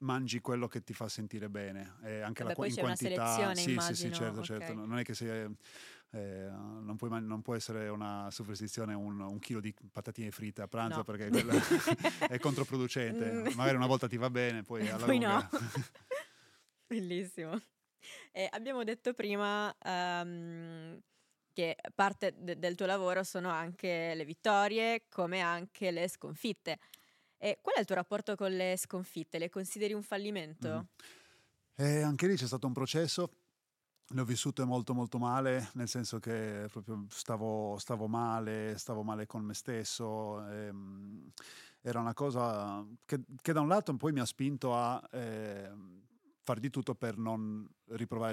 mangi quello che ti fa sentire bene, anche poi in c'è quantità, una selezione, sì, immagino. Sì, certo. Non è che se non può essere una superstizione un chilo di patatine fritte a pranzo, no, perché è controproducente. Magari una volta ti va bene, poi alla lunga. No. Bellissimo. Abbiamo detto prima che parte del tuo lavoro sono anche le vittorie, come anche le sconfitte. Qual è il tuo rapporto con le sconfitte? Le consideri un fallimento? Anche lì c'è stato un processo, l'ho vissuto molto molto male, nel senso che proprio stavo male con me stesso, era una cosa che da un lato poi mi ha spinto a far di tutto per non riprovare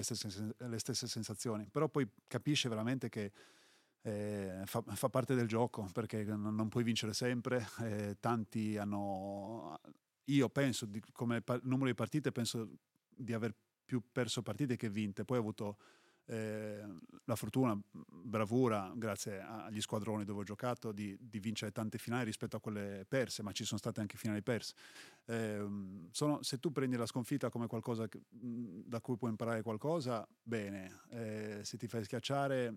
le stesse sensazioni, però poi capisce veramente che fa parte del gioco, perché non puoi vincere sempre, tanti hanno, io penso come numero di partite penso di aver più perso partite che vinte, poi ho avuto la fortuna, bravura, grazie agli squadroni dove ho giocato, di vincere tante finali rispetto a quelle perse, ma ci sono state anche finali perse. Se tu prendi la sconfitta come qualcosa da cui puoi imparare qualcosa, bene, se ti fai schiacciare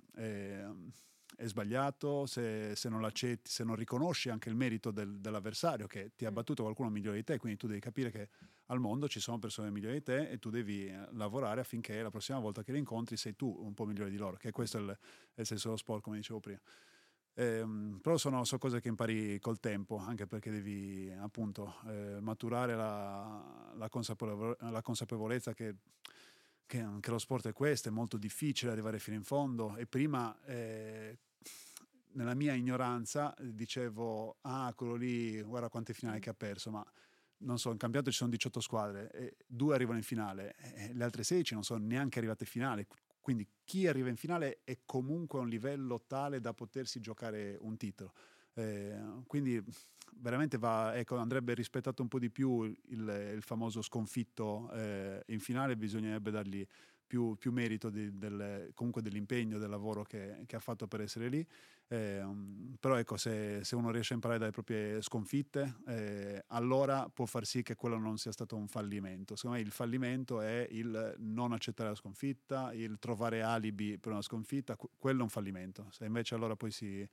è sbagliato, se non l'accetti, se non riconosci anche il merito dell'avversario che ti ha battuto qualcuno migliore di te, quindi tu devi capire che al mondo ci sono persone migliori di te e tu devi lavorare affinché la prossima volta che li incontri sei tu un po' migliore di loro, che questo è il senso dello sport, come dicevo prima. Però sono cose che impari col tempo, anche perché devi appunto maturare la consapevolezza che anche lo sport è questo, è molto difficile arrivare fino in fondo. E prima nella mia ignoranza dicevo quello lì guarda quante finali che ha perso, ma non so, in campionato ci sono 18 squadre, 2 arrivano in finale, le altre 16 non sono neanche arrivate in finale. Quindi chi arriva in finale è comunque a un livello tale da potersi giocare un titolo. Quindi veramente andrebbe rispettato un po' di più il famoso sconfitto in finale, bisognerebbe dargli più merito comunque dell'impegno, del lavoro che ha fatto per essere lì. Però ecco, se uno riesce a imparare dalle proprie sconfitte, allora può far sì che quello non sia stato un fallimento. Secondo me il fallimento è il non accettare la sconfitta, il trovare alibi per una sconfitta, quello è un fallimento. Se invece allora poi si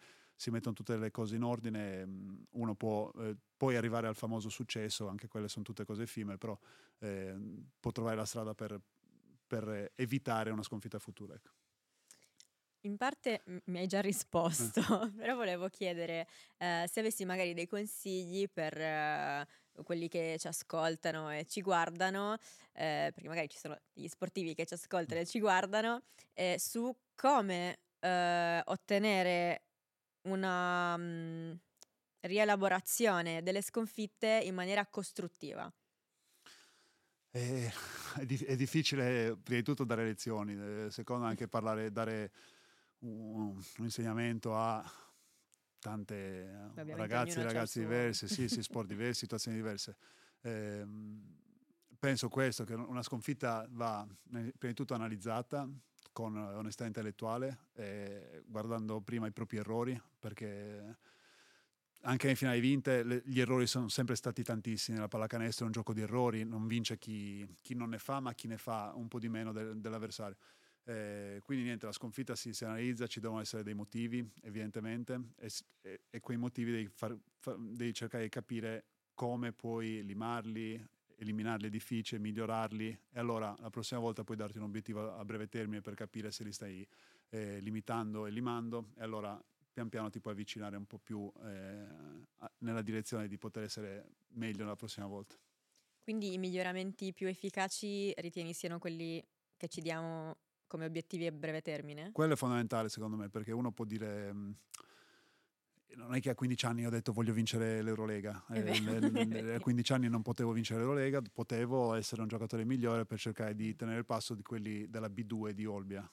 mettono tutte le cose in ordine, uno può poi arrivare al famoso successo, anche quelle sono tutte cose effimere, però può trovare la strada per evitare una sconfitta futura. Ecco. In parte mi hai già risposto, però volevo chiedere se avessi magari dei consigli per quelli che ci ascoltano e ci guardano, perché magari ci sono gli sportivi che ci ascoltano e ci guardano, su come ottenere una rielaborazione delle sconfitte in maniera costruttiva. È difficile prima di tutto dare lezioni, secondo anche dare un insegnamento a tante ragazzi diversi, sì, sport diversi, situazioni diverse. Penso questo, che una sconfitta va prima di tutto analizzata con onestà intellettuale, guardando prima i propri errori, perché anche nei finali vinte gli errori sono sempre stati tantissimi. La pallacanestro è un gioco di errori, non vince chi non ne fa, ma chi ne fa un po' di meno dell'avversario. Quindi niente, la sconfitta si analizza, ci devono essere dei motivi evidentemente, e quei motivi devi cercare di capire come puoi limarli, eliminarli è difficile, migliorarli, e allora la prossima volta puoi darti un obiettivo a breve termine per capire se li stai limitando e limando, e allora pian piano ti puoi avvicinare un po' più nella direzione di poter essere meglio la prossima volta. Quindi i miglioramenti più efficaci ritieni siano quelli che ci diamo come obiettivi a breve termine? Quello è fondamentale secondo me, perché uno può dire non è che a 15 anni ho detto voglio vincere l'Eurolega, a 15 anni non potevo vincere l'Eurolega, potevo essere un giocatore migliore per cercare di tenere il passo di quelli della B2 di Olbia.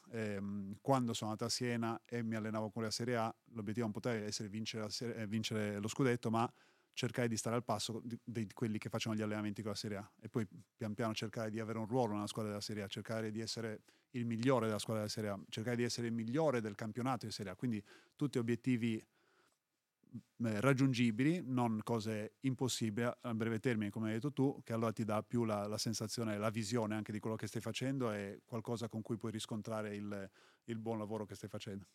Quando sono andato a Siena e mi allenavo con la Serie A, l'obiettivo non poteva essere vincere lo scudetto, ma cercare di stare al passo di quelli che facevano gli allenamenti con la Serie A, e poi pian piano cercare di avere un ruolo nella squadra della Serie A, cercare di essere il migliore della squadra della Serie A, cercare di essere il migliore del campionato di Serie A. Quindi tutti obiettivi raggiungibili, non cose impossibili a breve termine, come hai detto tu, che allora ti dà più la sensazione, la visione anche di quello che stai facendo, e qualcosa con cui puoi riscontrare il buon lavoro che stai facendo.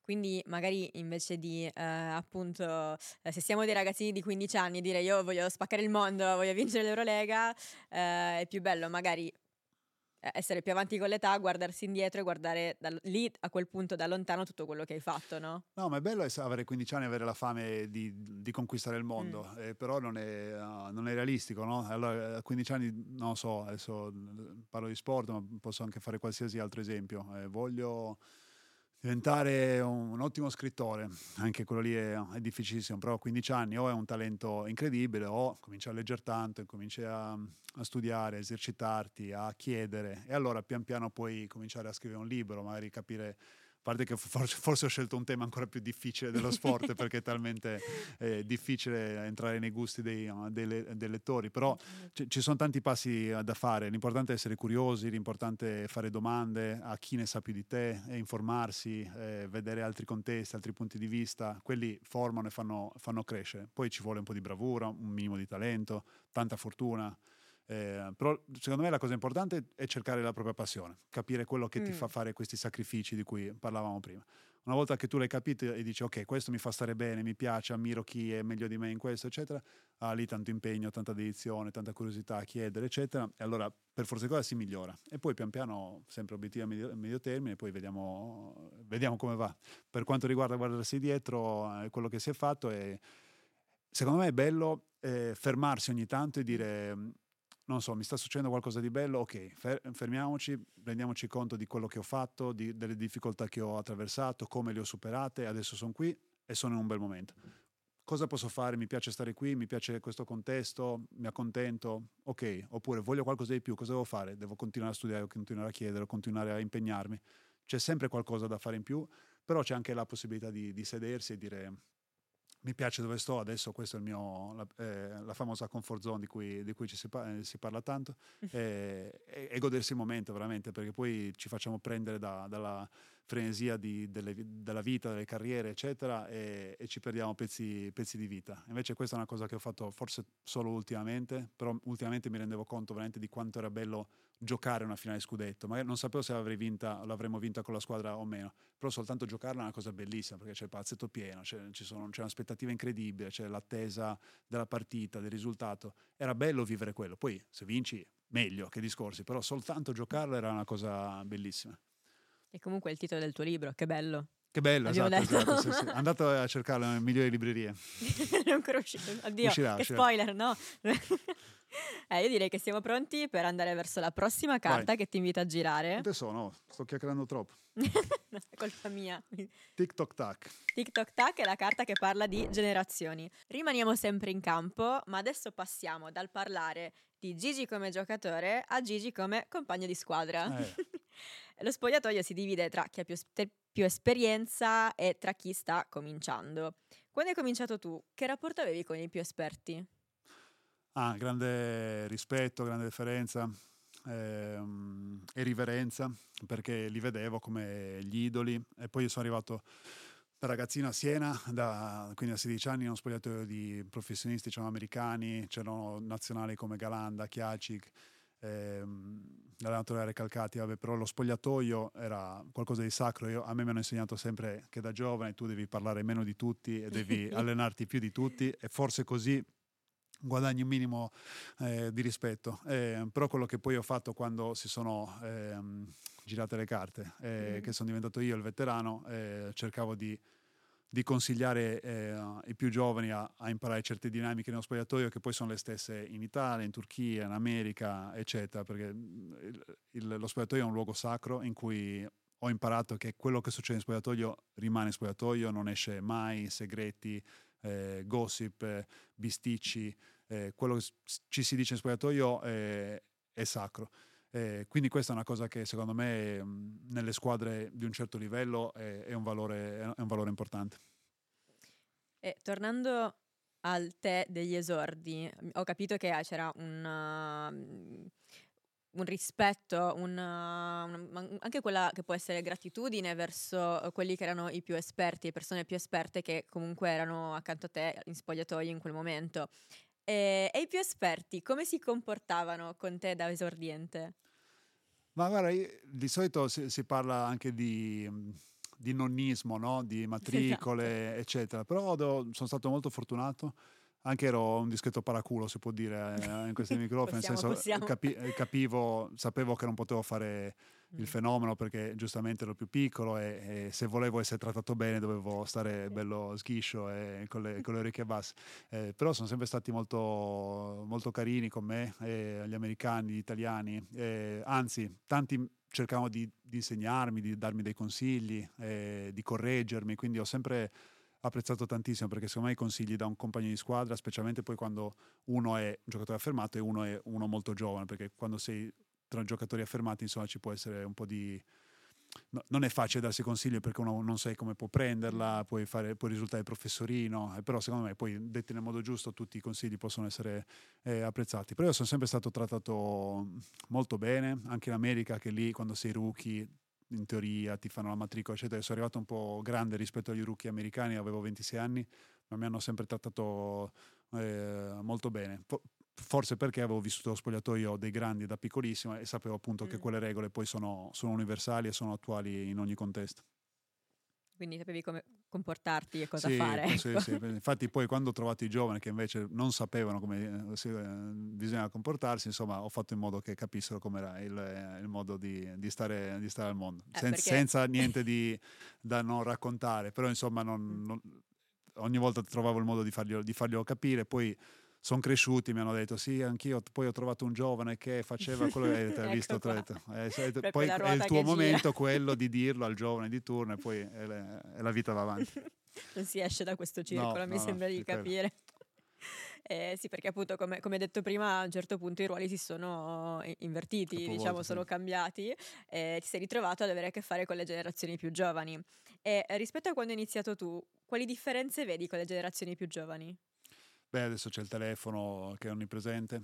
Quindi magari invece di appunto, se siamo dei ragazzini di 15 anni, dire io voglio spaccare il mondo, voglio vincere l'Eurolega, è più bello magari essere più avanti con l'età, guardarsi indietro e guardare lì a quel punto da lontano tutto quello che hai fatto, no? No, ma è bello avere 15 anni e avere la fame di conquistare il mondo, però non è realistico, no? Allora, a 15 anni, non so, adesso parlo di sport, ma posso anche fare qualsiasi altro esempio. Voglio diventare un ottimo scrittore, anche quello lì è difficilissimo, però a 15 anni o è un talento incredibile, o cominci a leggere tanto, cominci a studiare, a esercitarti, a chiedere, e allora pian piano puoi cominciare a scrivere un libro, magari capire, a parte che forse ho scelto un tema ancora più difficile dello sport perché è talmente difficile entrare nei gusti dei lettori, però ci sono tanti passi da fare. L'importante è essere curiosi, l'importante è fare domande a chi ne sa più di te, e informarsi, vedere altri contesti, altri punti di vista, quelli formano e fanno crescere. Poi ci vuole un po' di bravura, un minimo di talento, tanta fortuna. Però secondo me la cosa importante è cercare la propria passione, capire quello che ti fa fare questi sacrifici di cui parlavamo prima. Una volta che tu l'hai capito e dici ok, questo mi fa stare bene, mi piace, ammiro chi è meglio di me in questo eccetera, lì tanto impegno, tanta dedizione, tanta curiosità a chiedere eccetera, e allora per forza di cosa si migliora, e poi pian piano sempre obiettivi a medio termine, poi vediamo come va. Per quanto riguarda guardarsi dietro, quello che si è fatto, è secondo me è bello fermarsi ogni tanto e dire non so, mi sta succedendo qualcosa di bello, ok, fermiamoci, rendiamoci conto di quello che ho fatto, delle difficoltà che ho attraversato, come le ho superate, adesso sono qui e sono in un bel momento. Cosa posso fare? Mi piace stare qui, mi piace questo contesto, mi accontento, ok, oppure voglio qualcosa di più, cosa devo fare? Devo continuare a studiare, continuare a chiedere, continuare a impegnarmi. C'è sempre qualcosa da fare in più, però c'è anche la possibilità di sedersi e dire mi piace dove sto adesso, questo è il mio la famosa comfort zone di cui si parla tanto, e godersi il momento veramente, perché poi ci facciamo prendere dalla frenesia della vita, delle carriere eccetera, e ci perdiamo pezzi di vita. Invece questa è una cosa che ho fatto forse solo ultimamente, però ultimamente mi rendevo conto veramente di quanto era bello giocare una finale scudetto. Magari non sapevo se l'avremmo vinta con la squadra o meno, però soltanto giocarla è una cosa bellissima, perché c'è il palazzetto pieno, c'è un'aspettativa incredibile, c'è l'attesa della partita, del risultato. Era bello vivere quello, poi se vinci meglio, che discorsi, però soltanto giocarla era una cosa bellissima. E comunque il titolo del tuo libro, che bello, esatto, sì. Andate a cercarlo nelle migliori librerie. Non ancora uscito, oddio, uscirà, che uscirà. Spoiler, no? Io direi che siamo pronti per andare verso la prossima carta. Vai. Che ti invita a girare. Adesso no, sto chiacchierando troppo. No, è colpa mia. Tic toc tac è la carta che parla di generazioni. Rimaniamo sempre in campo, ma adesso passiamo dal parlare di Gigi come giocatore a Gigi come compagno di squadra. Lo spogliatoio si divide tra chi ha più esperienza e tra chi sta cominciando. Quando hai cominciato tu, che rapporto avevi con i più esperti? Grande rispetto, grande deferenza e riverenza, perché li vedevo come gli idoli. E poi io sono arrivato da ragazzino a Siena, quindi a 16 anni, in uno spogliatoio di professionisti, c'erano americani, c'erano nazionali come Galanda, Chiacic, l'allenatore era Recalcati, però lo spogliatoio era qualcosa di sacro. A me mi hanno insegnato sempre che da giovane tu devi parlare meno di tutti e devi allenarti più di tutti, e forse così guadagni un minimo di rispetto. Però quello che poi ho fatto quando si sono girate le carte, che sono diventato io il veterano, cercavo di consigliare i più giovani a imparare certe dinamiche nello spogliatoio, che poi sono le stesse in Italia, in Turchia, in America eccetera, perché lo spogliatoio è un luogo sacro in cui ho imparato che quello che succede in spogliatoio rimane in spogliatoio, non esce mai, segreti, gossip, bisticci, quello che ci si dice in spogliatoio è sacro. Quindi questa è una cosa che secondo me nelle squadre di un certo livello è un valore importante. E tornando al te degli esordi, ho capito che c'era un rispetto, anche quella che può essere gratitudine verso quelli che erano i più esperti, persone più esperte che comunque erano accanto a te in spogliatoio in quel momento. E i più esperti come si comportavano con te da esordiente? Ma guarda, di solito si parla anche di nonnismo, no? Di matricole, esatto, eccetera. Però sono stato molto fortunato. Anche ero un discreto paraculo, si può dire, in questi microfoni, nel senso. Capivo, sapevo che non potevo fare il fenomeno, perché giustamente ero più piccolo e se volevo essere trattato bene dovevo stare bello sghiscio e con le orecchie basse. Però sono sempre stati molto, molto carini con me, gli americani, gli italiani, anzi tanti cercavano di insegnarmi, di darmi dei consigli, di correggermi, quindi ho sempre apprezzato tantissimo, perché secondo me i consigli da un compagno di squadra, specialmente poi quando uno è un giocatore affermato e uno è uno molto giovane, perché quando sei tra giocatori affermati insomma ci può essere un po' di... No, non è facile darsi consigli, perché uno non sai come può prenderla, puoi risultare professorino, però secondo me poi detti nel modo giusto tutti i consigli possono essere apprezzati. Però io sono sempre stato trattato molto bene, anche in America, che lì quando sei rookie in teoria ti fanno la matricola eccetera. Sono arrivato un po' grande rispetto agli rookie americani, avevo 26 anni, ma mi hanno sempre trattato molto bene. forse perché avevo vissuto lo spogliatoio dei grandi da piccolissima e sapevo appunto che quelle regole poi sono universali e sono attuali in ogni contesto. Quindi sapevi come comportarti e cosa fare. Ecco. Sì. Infatti poi quando ho trovato i giovani che invece non sapevano come bisognava comportarsi, insomma ho fatto in modo che capissero com'era il modo di stare al mondo. Senza niente da non raccontare, però insomma ogni volta trovavo il modo di farglielo capire. Poi sono cresciuti, mi hanno detto sì, anch'io. Poi ho trovato un giovane che faceva quello che hai visto. Poi è il tuo momento quello di dirlo al giovane di turno e poi la vita va avanti. Non si esce da questo circolo, mi sembra di capire. Sì, perché appunto come detto prima, a un certo punto i ruoli si sono invertiti, sono cambiati. Ti sei ritrovato ad avere a che fare con le generazioni più giovani. E rispetto a quando hai iniziato tu, quali differenze vedi con le generazioni più giovani? Beh, adesso c'è il telefono che è onnipresente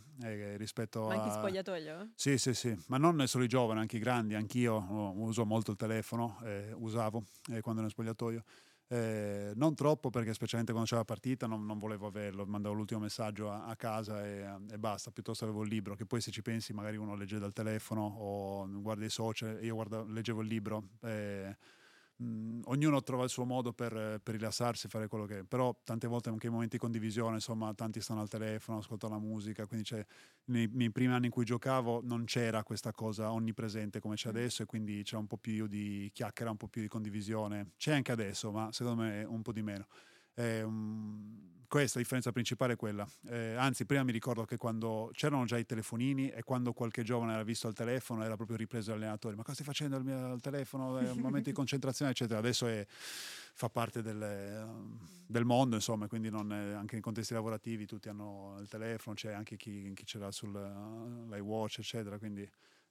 rispetto ma anche spogliatoio? Sì, ma non solo i giovani, anche i grandi. Anch'io uso molto il telefono, usavo quando ero in spogliatoio. Non troppo, perché specialmente quando c'era la partita non volevo averlo, mandavo l'ultimo messaggio a casa e basta. Piuttosto avevo il libro, che poi se ci pensi magari uno legge dal telefono o guarda i social. Io leggevo il libro. Ognuno trova il suo modo per rilassarsi, fare quello che è. Però tante volte anche i momenti di condivisione, insomma, tanti stanno al telefono, ascoltano la musica, quindi nei primi anni in cui giocavo non c'era questa cosa onnipresente come c'è adesso, e quindi c'era un po' più di chiacchiera, un po' più di condivisione. C'è anche adesso, ma secondo me un po' di meno. Questa differenza principale è quella. Anzi, prima mi ricordo che quando c'erano già i telefonini e quando qualche giovane era visto al telefono era proprio ripreso dagli allenatori: ma cosa stai facendo al telefono? È un momento di concentrazione, eccetera. Adesso fa parte del mondo, insomma, quindi anche in contesti lavorativi tutti hanno il telefono, c'è anche chi ce l'ha sull'iWatch, eccetera. Quindi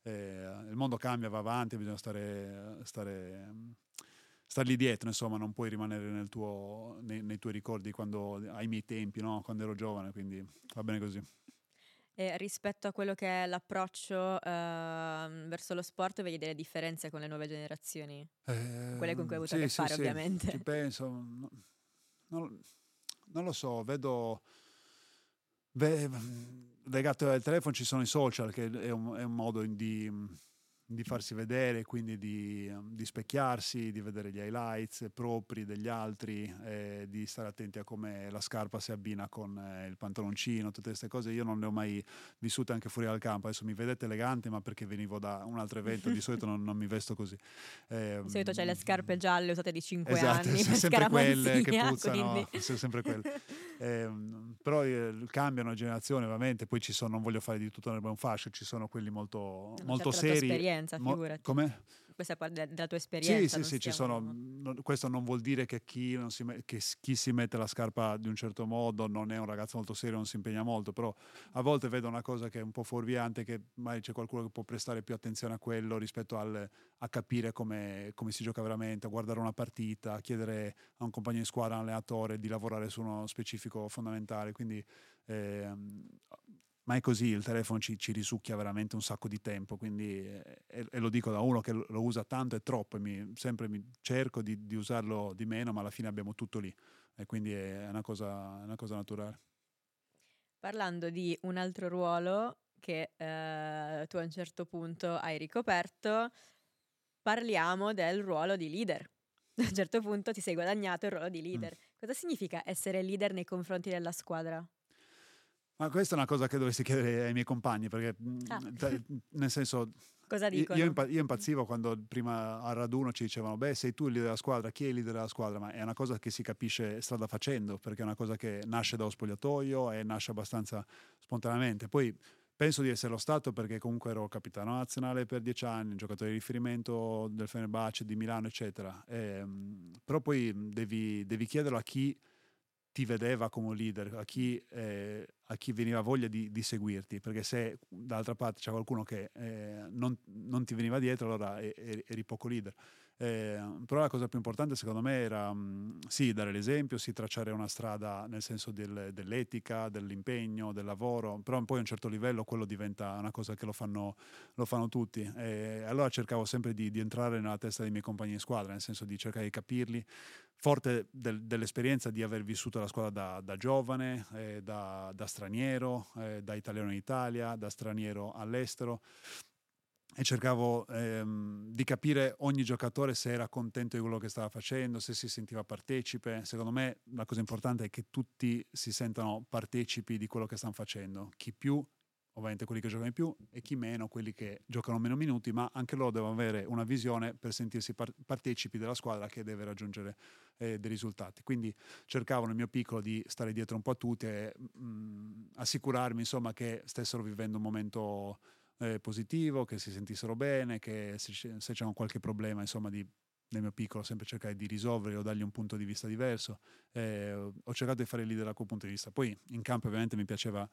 il mondo cambia, va avanti, bisogna stare lì dietro, insomma, non puoi rimanere nei tuoi ricordi quando ai miei tempi, no? Quando ero giovane, quindi va bene così. E rispetto a quello che è l'approccio verso lo sport, vedi delle differenze con le nuove generazioni? Quelle con cui hai avuto a che fare, ovviamente. Ci penso, non lo so, vedo... legato al telefono ci sono i social, che è un modo di farsi vedere, quindi di specchiarsi, di vedere gli highlights propri degli altri, di stare attenti a come la scarpa si abbina con il pantaloncino, tutte queste cose. Io non le ho mai vissute anche fuori dal campo. Adesso mi vedete elegante, ma perché venivo da un altro evento, di solito non mi vesto così. Di solito c'è le scarpe gialle usate di 5 anni. Esatto, sempre quelle che puzzano, sempre quelle. Però cambiano generazione, ovviamente. Poi ci sono, non voglio fare di tutto nel buon fascio, ci sono quelli molto, molto seri. Come? Questa è della tua esperienza. Sì, ci sono. Questo non vuol dire che chi si mette la scarpa di un certo modo non è un ragazzo molto serio, non si impegna molto, però a volte vedo una cosa che è un po' fuorviante, che magari c'è qualcuno che può prestare più attenzione a quello rispetto a capire come si gioca veramente, a guardare una partita, a chiedere a un compagno di squadra, a un allenatore, di lavorare su uno specifico fondamentale. Quindi ma è così, il telefono ci risucchia veramente un sacco di tempo, quindi e lo dico da uno che lo usa tanto e troppo, e sempre cerco di usarlo di meno, ma alla fine abbiamo tutto lì, e quindi è una cosa naturale. Parlando di un altro ruolo che tu a un certo punto hai ricoperto, parliamo del ruolo di leader. A un certo punto ti sei guadagnato il ruolo di leader. Cosa significa essere leader nei confronti della squadra? Ma questa è una cosa che dovresti chiedere ai miei compagni, perché nel senso, cosa dicono? Io impazzivo quando prima al raduno ci dicevano: beh, sei tu il leader della squadra, chi è il leader della squadra? Ma è una cosa che si capisce strada facendo, perché è una cosa che nasce dallo spogliatoio e nasce abbastanza spontaneamente. Poi penso di esserlo stato, perché comunque ero capitano nazionale per 10 anni, giocatore di riferimento del Fenerbahçe, di Milano, eccetera. Però poi devi chiederlo a chi ti vedeva come leader, a chi veniva voglia di seguirti, perché se d'altra parte c'è qualcuno che non ti veniva dietro, allora eri poco leader. Però la cosa più importante secondo me era sì, dare l'esempio, sì, tracciare una strada nel senso dell'etica, dell'impegno, del lavoro, però poi a un certo livello quello diventa una cosa che lo fanno tutti, e allora cercavo sempre di entrare nella testa dei miei compagni di squadra, nel senso di cercare di capirli, forte dell'esperienza di aver vissuto la squadra da giovane, da straniero, da italiano in Italia, da straniero all'estero, e cercavo di capire ogni giocatore se era contento di quello che stava facendo, se si sentiva partecipe. Secondo me la cosa importante è che tutti si sentano partecipi di quello che stanno facendo, chi più, ovviamente quelli che giocano di più, e chi meno, quelli che giocano meno minuti, ma anche loro devono avere una visione per sentirsi partecipi della squadra che deve raggiungere dei risultati. Quindi cercavo nel mio piccolo di stare dietro un po' a tutti e assicurarmi, insomma, che stessero vivendo un momento positivo, che si sentissero bene, che se c'è qualche problema, insomma, nel mio piccolo sempre cercare di risolvere o dargli un punto di vista diverso. Ho cercato di fare il leader da quel punto di vista. Poi in campo ovviamente mi piaceva,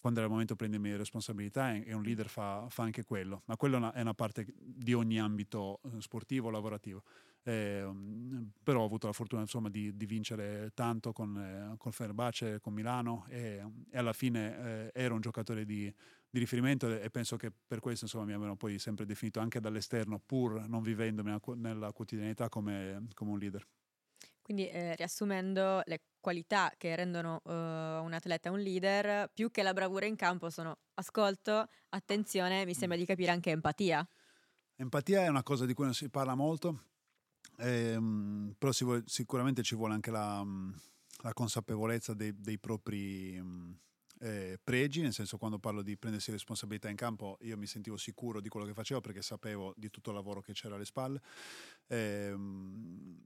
quando era il momento, prendermi le responsabilità, e un leader fa anche quello, ma quello è una parte di ogni ambito sportivo, lavorativo. Però ho avuto la fortuna, insomma, di vincere tanto con Fenerbahçe, con Milano, e alla fine ero un giocatore di riferimento, e penso che per questo, insomma, mi abbiano poi sempre definito anche dall'esterno, pur non vivendomi nella quotidianità, come un leader. Quindi riassumendo, le qualità che rendono un atleta un leader, più che la bravura in campo, sono ascolto, attenzione, mi sembra di capire anche empatia. Empatia è una cosa di cui non si parla molto, però sicuramente ci vuole anche la consapevolezza dei propri pregi, nel senso, quando parlo di prendersi responsabilità in campo, io mi sentivo sicuro di quello che facevo perché sapevo di tutto il lavoro che c'era alle spalle.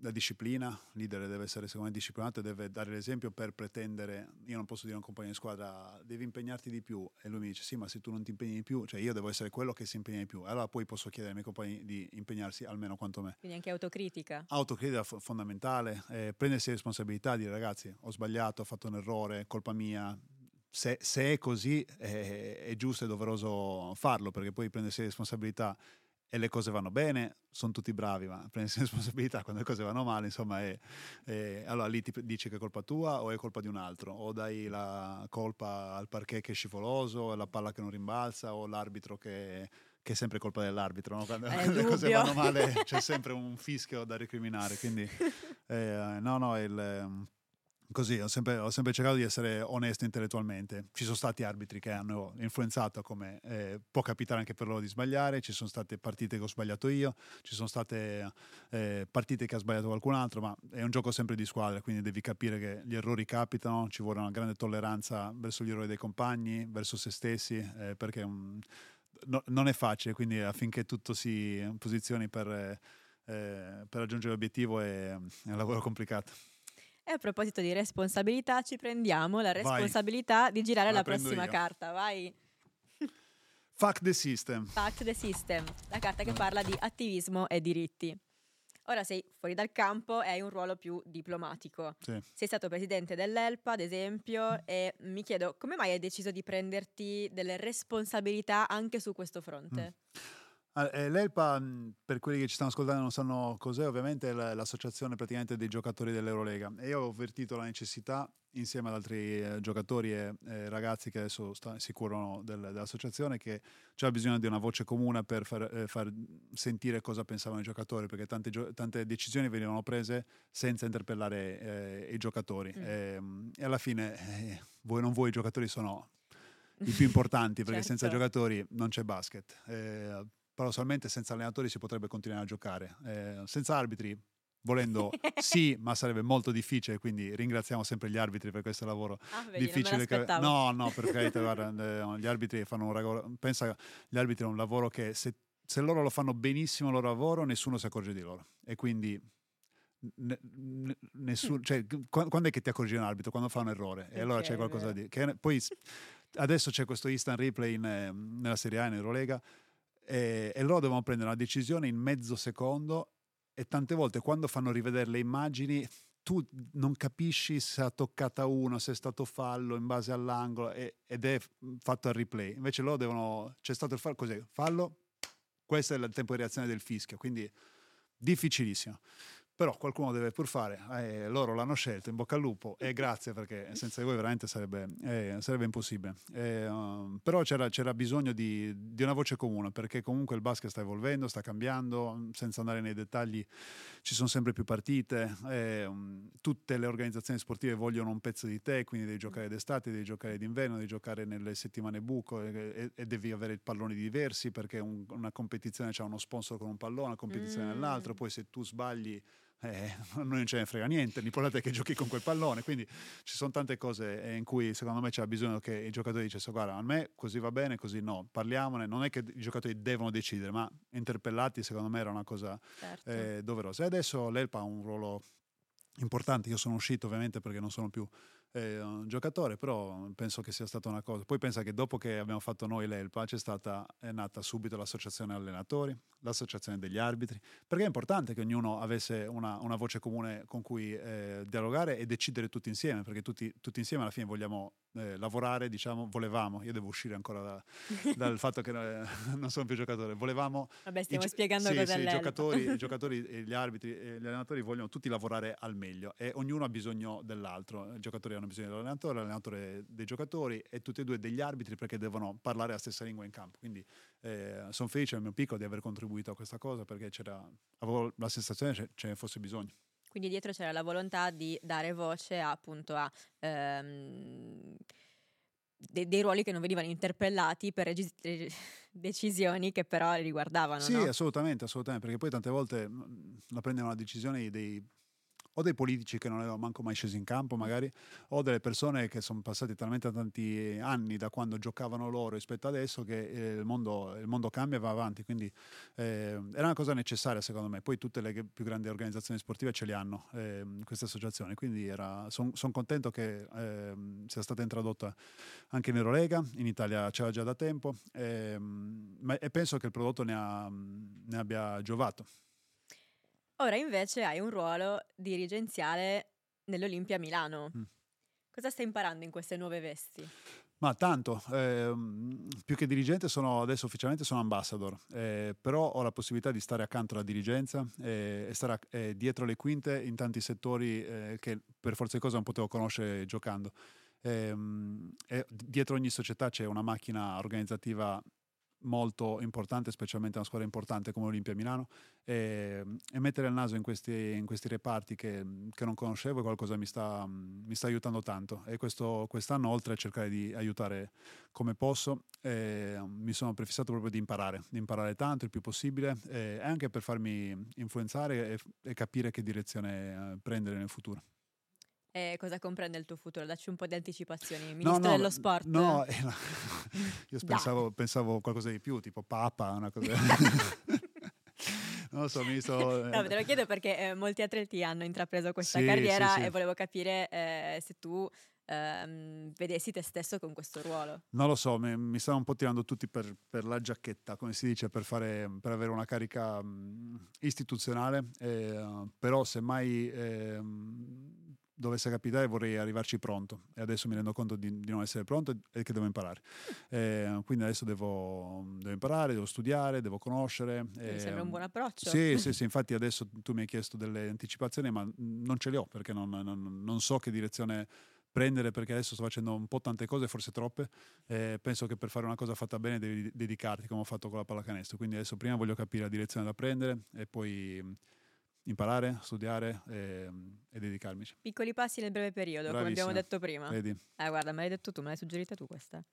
La disciplina, il leader deve essere, secondo me, disciplinato e deve dare l'esempio per pretendere. Io non posso dire a un compagno di squadra devi impegnarti di più, e lui mi dice sì, ma se tu non ti impegni di più, cioè io devo essere quello che si impegna di più, allora poi posso chiedere ai miei compagni di impegnarsi almeno quanto me. Quindi anche autocritica fondamentale, prendersi responsabilità, dire ragazzi ho sbagliato, ho fatto un errore, colpa mia. Se è così è giusto e doveroso farlo, perché poi prendersi responsabilità e le cose vanno bene, sono tutti bravi, ma prendersi responsabilità quando le cose vanno male, insomma, allora lì ti dici che è colpa tua o è colpa di un altro, o dai la colpa al parquet che è scivoloso, la palla che non rimbalza, o l'arbitro che è sempre colpa dell'arbitro, no? Quando le cose vanno male c'è sempre un fischio da recriminare, quindi così ho sempre cercato di essere onesto intellettualmente. Ci sono stati arbitri che hanno influenzato, come può capitare anche per loro di sbagliare, ci sono state partite che ho sbagliato io, ci sono state partite che ha sbagliato qualcun altro, ma è un gioco sempre di squadra, quindi devi capire che gli errori capitano, ci vuole una grande tolleranza verso gli errori dei compagni, verso se stessi, perché non è facile, quindi affinché tutto si posizioni per raggiungere l'obiettivo è un lavoro complicato. E a proposito di responsabilità, ci prendiamo la responsabilità di girare la prossima carta, vai! Fuck the System. Fuck the System, la carta che parla di attivismo e diritti. Ora sei fuori dal campo e hai un ruolo più diplomatico. Sì. Sei stato presidente dell'ELPA, ad esempio, e mi chiedo come mai hai deciso di prenderti delle responsabilità anche su questo fronte? L'ELPA, per quelli che ci stanno ascoltando e non sanno cos'è, ovviamente è l'associazione praticamente dei giocatori dell'Eurolega, e io ho avvertito la necessità, insieme ad altri giocatori e ragazzi che adesso si curano dell'associazione, che c'è bisogno di una voce comune per far sentire cosa pensavano i giocatori, perché tante decisioni venivano prese senza interpellare i giocatori, e alla fine voi non voi i giocatori sono i più importanti perché certo, senza giocatori non c'è basket. Paradossalmente senza allenatori si potrebbe continuare a giocare, senza arbitri, volendo sì, ma sarebbe molto difficile, quindi ringraziamo sempre gli arbitri per questo lavoro difficile. No, per carità, guarda, gli arbitri fanno un lavoro, pensa, gli arbitri è un lavoro che se loro lo fanno benissimo il loro lavoro, nessuno si accorge di loro, e quindi nessuno, cioè, quando è che ti accorgi di un arbitro? Quando fa un errore, e allora c'è qualcosa da dire. Che poi adesso c'è questo instant replay nella Serie A, in Eurolega, e loro devono prendere una decisione in mezzo secondo, e tante volte quando fanno rivedere le immagini tu non capisci se ha toccata uno, se è stato fallo in base all'angolo, ed è fatto al replay. Invece loro devono, c'è stato il fallo, cos'è? Fallo, questo è il tempo di reazione del fischio, quindi difficilissima. Però qualcuno deve pur fare, loro l'hanno scelto, in bocca al lupo, e grazie, perché senza di voi veramente sarebbe impossibile. Però c'era bisogno di una voce comune, perché comunque il basket sta evolvendo, sta cambiando, senza andare nei dettagli ci sono sempre più partite, tutte le organizzazioni sportive vogliono un pezzo di te, quindi devi giocare d'estate, devi giocare d'inverno, devi giocare nelle settimane buco e devi avere palloni diversi, perché una competizione c'ha uno sponsor con un pallone, una competizione nell'altro, poi se tu sbagli non ce ne frega niente, l'importante è che giochi con quel pallone. Quindi ci sono tante cose in cui secondo me c'è bisogno che i giocatori dicessero: guarda, a me così va bene, così no, parliamone. Non è che i giocatori devono decidere, ma interpellati secondo me era una cosa certo. Doverosa. E adesso l'ELPA ha un ruolo importante. Io sono uscito ovviamente perché non sono più un giocatore, però penso che sia stata una cosa. Poi pensa che dopo che abbiamo fatto noi l'ELPA è nata subito l'associazione allenatori, l'associazione degli arbitri, perché è importante che ognuno avesse una voce comune con cui dialogare e decidere tutti insieme, perché tutti insieme alla fine vogliamo lavorare, diciamo, volevamo, io devo uscire ancora dal fatto che non sono più giocatore, volevamo... Vabbè, stiamo spiegando cosa è l'ELPA. I giocatori e gli arbitri e gli allenatori vogliono tutti lavorare al meglio e ognuno ha bisogno dell'altro. I giocatori hanno bisogno dell'allenatore, l'allenatore dei giocatori e tutti e due degli arbitri, perché devono parlare la stessa lingua in campo. Quindi sono felice nel mio piccolo di aver contribuito a questa cosa, perché avevo la sensazione che ce ne fosse bisogno. Quindi dietro c'era la volontà di dare voce appunto a dei ruoli che non venivano interpellati per decisioni che però riguardavano. Sì, no? assolutamente, perché poi tante volte la prendevano la decisione dei politici che non erano manco mai scesi in campo magari, o delle persone che sono passati talmente tanti anni da quando giocavano loro rispetto adesso che il mondo cambia e va avanti, quindi era una cosa necessaria secondo me. Poi tutte le più grandi organizzazioni sportive ce le hanno queste associazioni, quindi sono contento che sia stata introdotta anche in Eurolega, in Italia c'era già da tempo e penso che il prodotto ne abbia giovato. Ora invece hai un ruolo dirigenziale nell'Olimpia Milano. Cosa stai imparando in queste nuove vesti? Ma tanto, più che dirigente adesso ufficialmente sono ambassador, però ho la possibilità di stare accanto alla dirigenza e stare dietro le quinte in tanti settori che per forza di cosa non potevo conoscere giocando. Dietro ogni società c'è una macchina organizzativa molto importante, specialmente una squadra importante come Olimpia Milano, e mettere il naso in questi reparti che non conoscevo è qualcosa che mi sta aiutando tanto, e quest'anno oltre a cercare di aiutare come posso mi sono prefissato proprio di imparare tanto, il più possibile, anche per farmi influenzare e capire che direzione prendere nel futuro. Cosa comprende il tuo futuro? Dacci un po' di anticipazioni. Ministro dello sport? No, io pensavo qualcosa di più, tipo Papa, una cosa. Non lo so, ministro. No, te lo chiedo perché molti atleti hanno intrapreso questa carriera . E volevo capire se tu vedessi te stesso con questo ruolo. Non lo so, mi stanno un po' tirando tutti per la giacchetta, come si dice, per avere una carica istituzionale, però semmai dovesse capitare vorrei arrivarci pronto, e adesso mi rendo conto di non essere pronto e che devo imparare, quindi adesso devo imparare, devo studiare, devo conoscere. Mi sembra un buon approccio. Sì, infatti adesso tu mi hai chiesto delle anticipazioni ma non ce le ho, perché non so che direzione prendere, perché adesso sto facendo un po' tante cose, forse troppe. Penso che per fare una cosa fatta bene devi dedicarti, come ho fatto con la pallacanestro, quindi adesso prima voglio capire la direzione da prendere e poi imparare, studiare e dedicarmi. Piccoli passi nel breve periodo. Bravissima. Come abbiamo detto prima. Vedi? Guarda, me l'hai detto tu, me l'hai suggerita tu questa.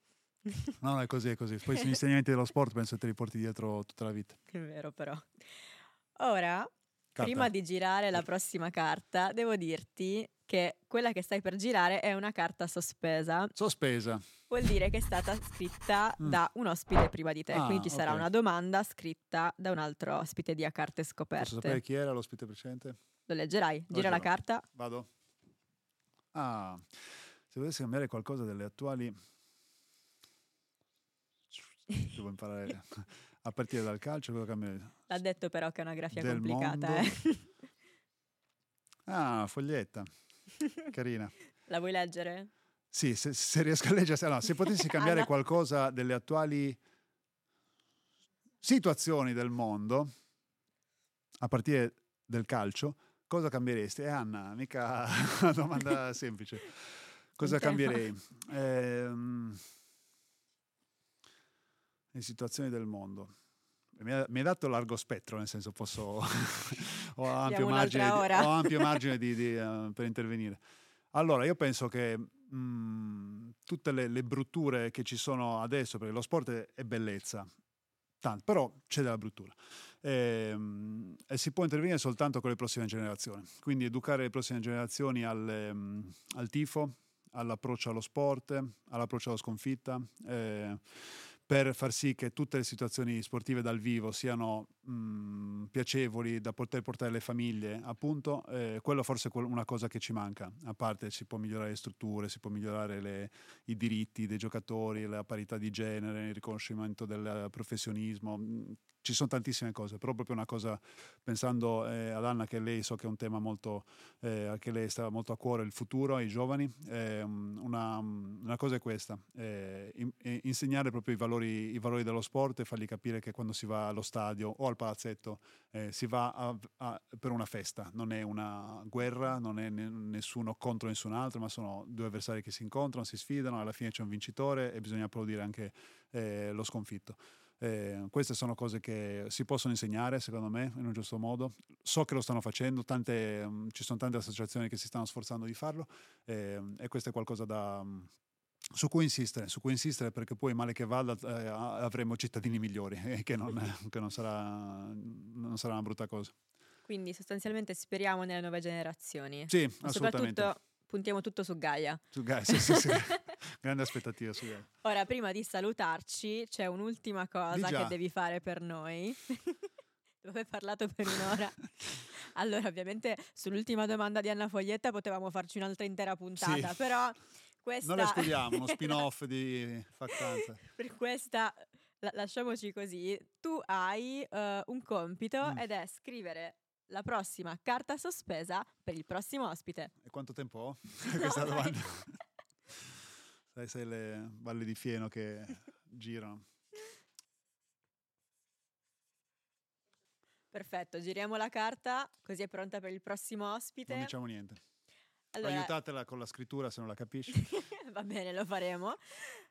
No, è così. Poi sono insegnamenti dello sport, penso che te li porti dietro tutta la vita. È vero, però. Ora, prima di girare la prossima carta, devo dirti che quella che stai per girare è una carta sospesa. Sospesa. Vuol dire che è stata scritta da un ospite prima di te, quindi ci sarà una domanda scritta da un altro ospite di A Carte Scoperte. Posso sapere chi era l'ospite precedente? Lo leggerai. Gira la carta. Vado. Se volessi cambiare qualcosa delle attuali... Devo imparare a partire dal calcio. L'ha detto però che è una grafia complicata. Foglietta. Carina. La vuoi leggere? Sì, se riesco a leggere. Se potessi cambiare qualcosa delle attuali situazioni del mondo, a partire del calcio, cosa cambieresti? Anna, mica una domanda semplice. Cosa cambierei? Le situazioni del mondo. Mi hai dato largo spettro, nel senso posso ho ampio margine di per intervenire. Allora, io penso che tutte le brutture che ci sono adesso, perché lo sport è bellezza, tanto, però c'è della bruttura, e si può intervenire soltanto con le prossime generazioni, quindi educare le prossime generazioni al tifo, all'approccio allo sport, all'approccio alla sconfitta, per far sì che tutte le situazioni sportive dal vivo siano piacevoli da poter portare alle famiglie, appunto. Quello forse è una cosa che ci manca, a parte si può migliorare le strutture, si può migliorare i diritti dei giocatori, la parità di genere, il riconoscimento del professionismo, ci sono tantissime cose, però proprio una cosa, pensando ad Anna, che lei so che è un tema molto, che lei sta molto a cuore, il futuro, i giovani, una cosa è questa, insegnare proprio i valori dello sport e fargli capire che quando si va allo stadio o al palazzetto si va per una festa, non è una guerra, non è nessuno contro nessun altro, ma sono due avversari che si incontrano, si sfidano, alla fine c'è un vincitore e bisogna applaudire anche lo sconfitto. Queste sono cose che si possono insegnare, secondo me, in un giusto modo. So che lo stanno facendo, ci sono tante associazioni che si stanno sforzando di farlo, e questo è qualcosa su cui insistere, perché poi male che vada avremo cittadini migliori, che non sarà una brutta cosa. Quindi sostanzialmente speriamo nelle nuove generazioni. Sì, ma assolutamente. Soprattutto puntiamo tutto su Gaia. Su Gaia, sì. Grande aspettativa su Gaia. Ora, prima di salutarci, c'è un'ultima cosa che devi fare per noi. Dove hai parlato per un'ora. Allora, ovviamente, sull'ultima domanda di Anna Foglietta potevamo farci un'altra intera puntata, sì. Però... Questa... Non la escludiamo, uno spin-off di Factanza. Per questa lasciamoci così. Tu hai un compito ed è scrivere la prossima carta sospesa per il prossimo ospite. E quanto tempo ho? No, questa domanda. Sai le balle di fieno che girano. Perfetto, giriamo la carta, così è pronta per il prossimo ospite. Non diciamo niente. Allora, aiutatela con la scrittura se non la capisci. Va bene, lo faremo.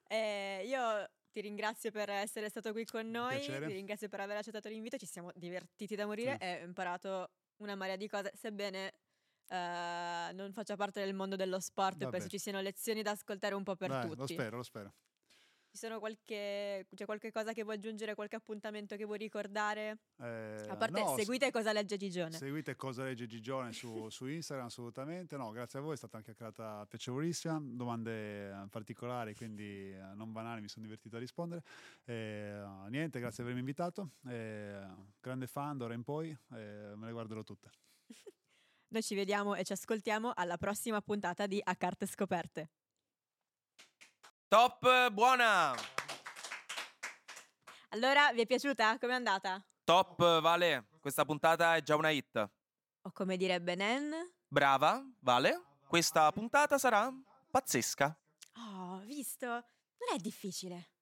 Io ti ringrazio per essere stato qui con noi. Piacere. Ti ringrazio per aver accettato l'invito. Ci siamo divertiti da morire, sì. E ho imparato una marea di cose, sebbene non faccia parte del mondo dello sport. Vabbè. Penso ci siano lezioni da ascoltare un po' per tutti. Lo spero. C'è qualche cosa che vuoi aggiungere, qualche appuntamento che vuoi ricordare? A parte seguite Cosa legge Gigione. Seguite Cosa legge Gigione su Instagram, assolutamente. No, grazie a voi, è stata anche una chiacchierata piacevolissima, domande particolari, quindi non banali, mi sono divertito a rispondere. Niente, grazie per avermi invitato. Grande fan, d'ora in poi, me le guarderò tutte. Noi ci vediamo e ci ascoltiamo alla prossima puntata di A Carte Scoperte. Top, buona! Allora, vi è piaciuta? Com'è andata? Top, Vale. Questa puntata è già una hit. O come direbbe Nen. Brava, Vale. Questa puntata sarà pazzesca. Oh, visto? Non è difficile.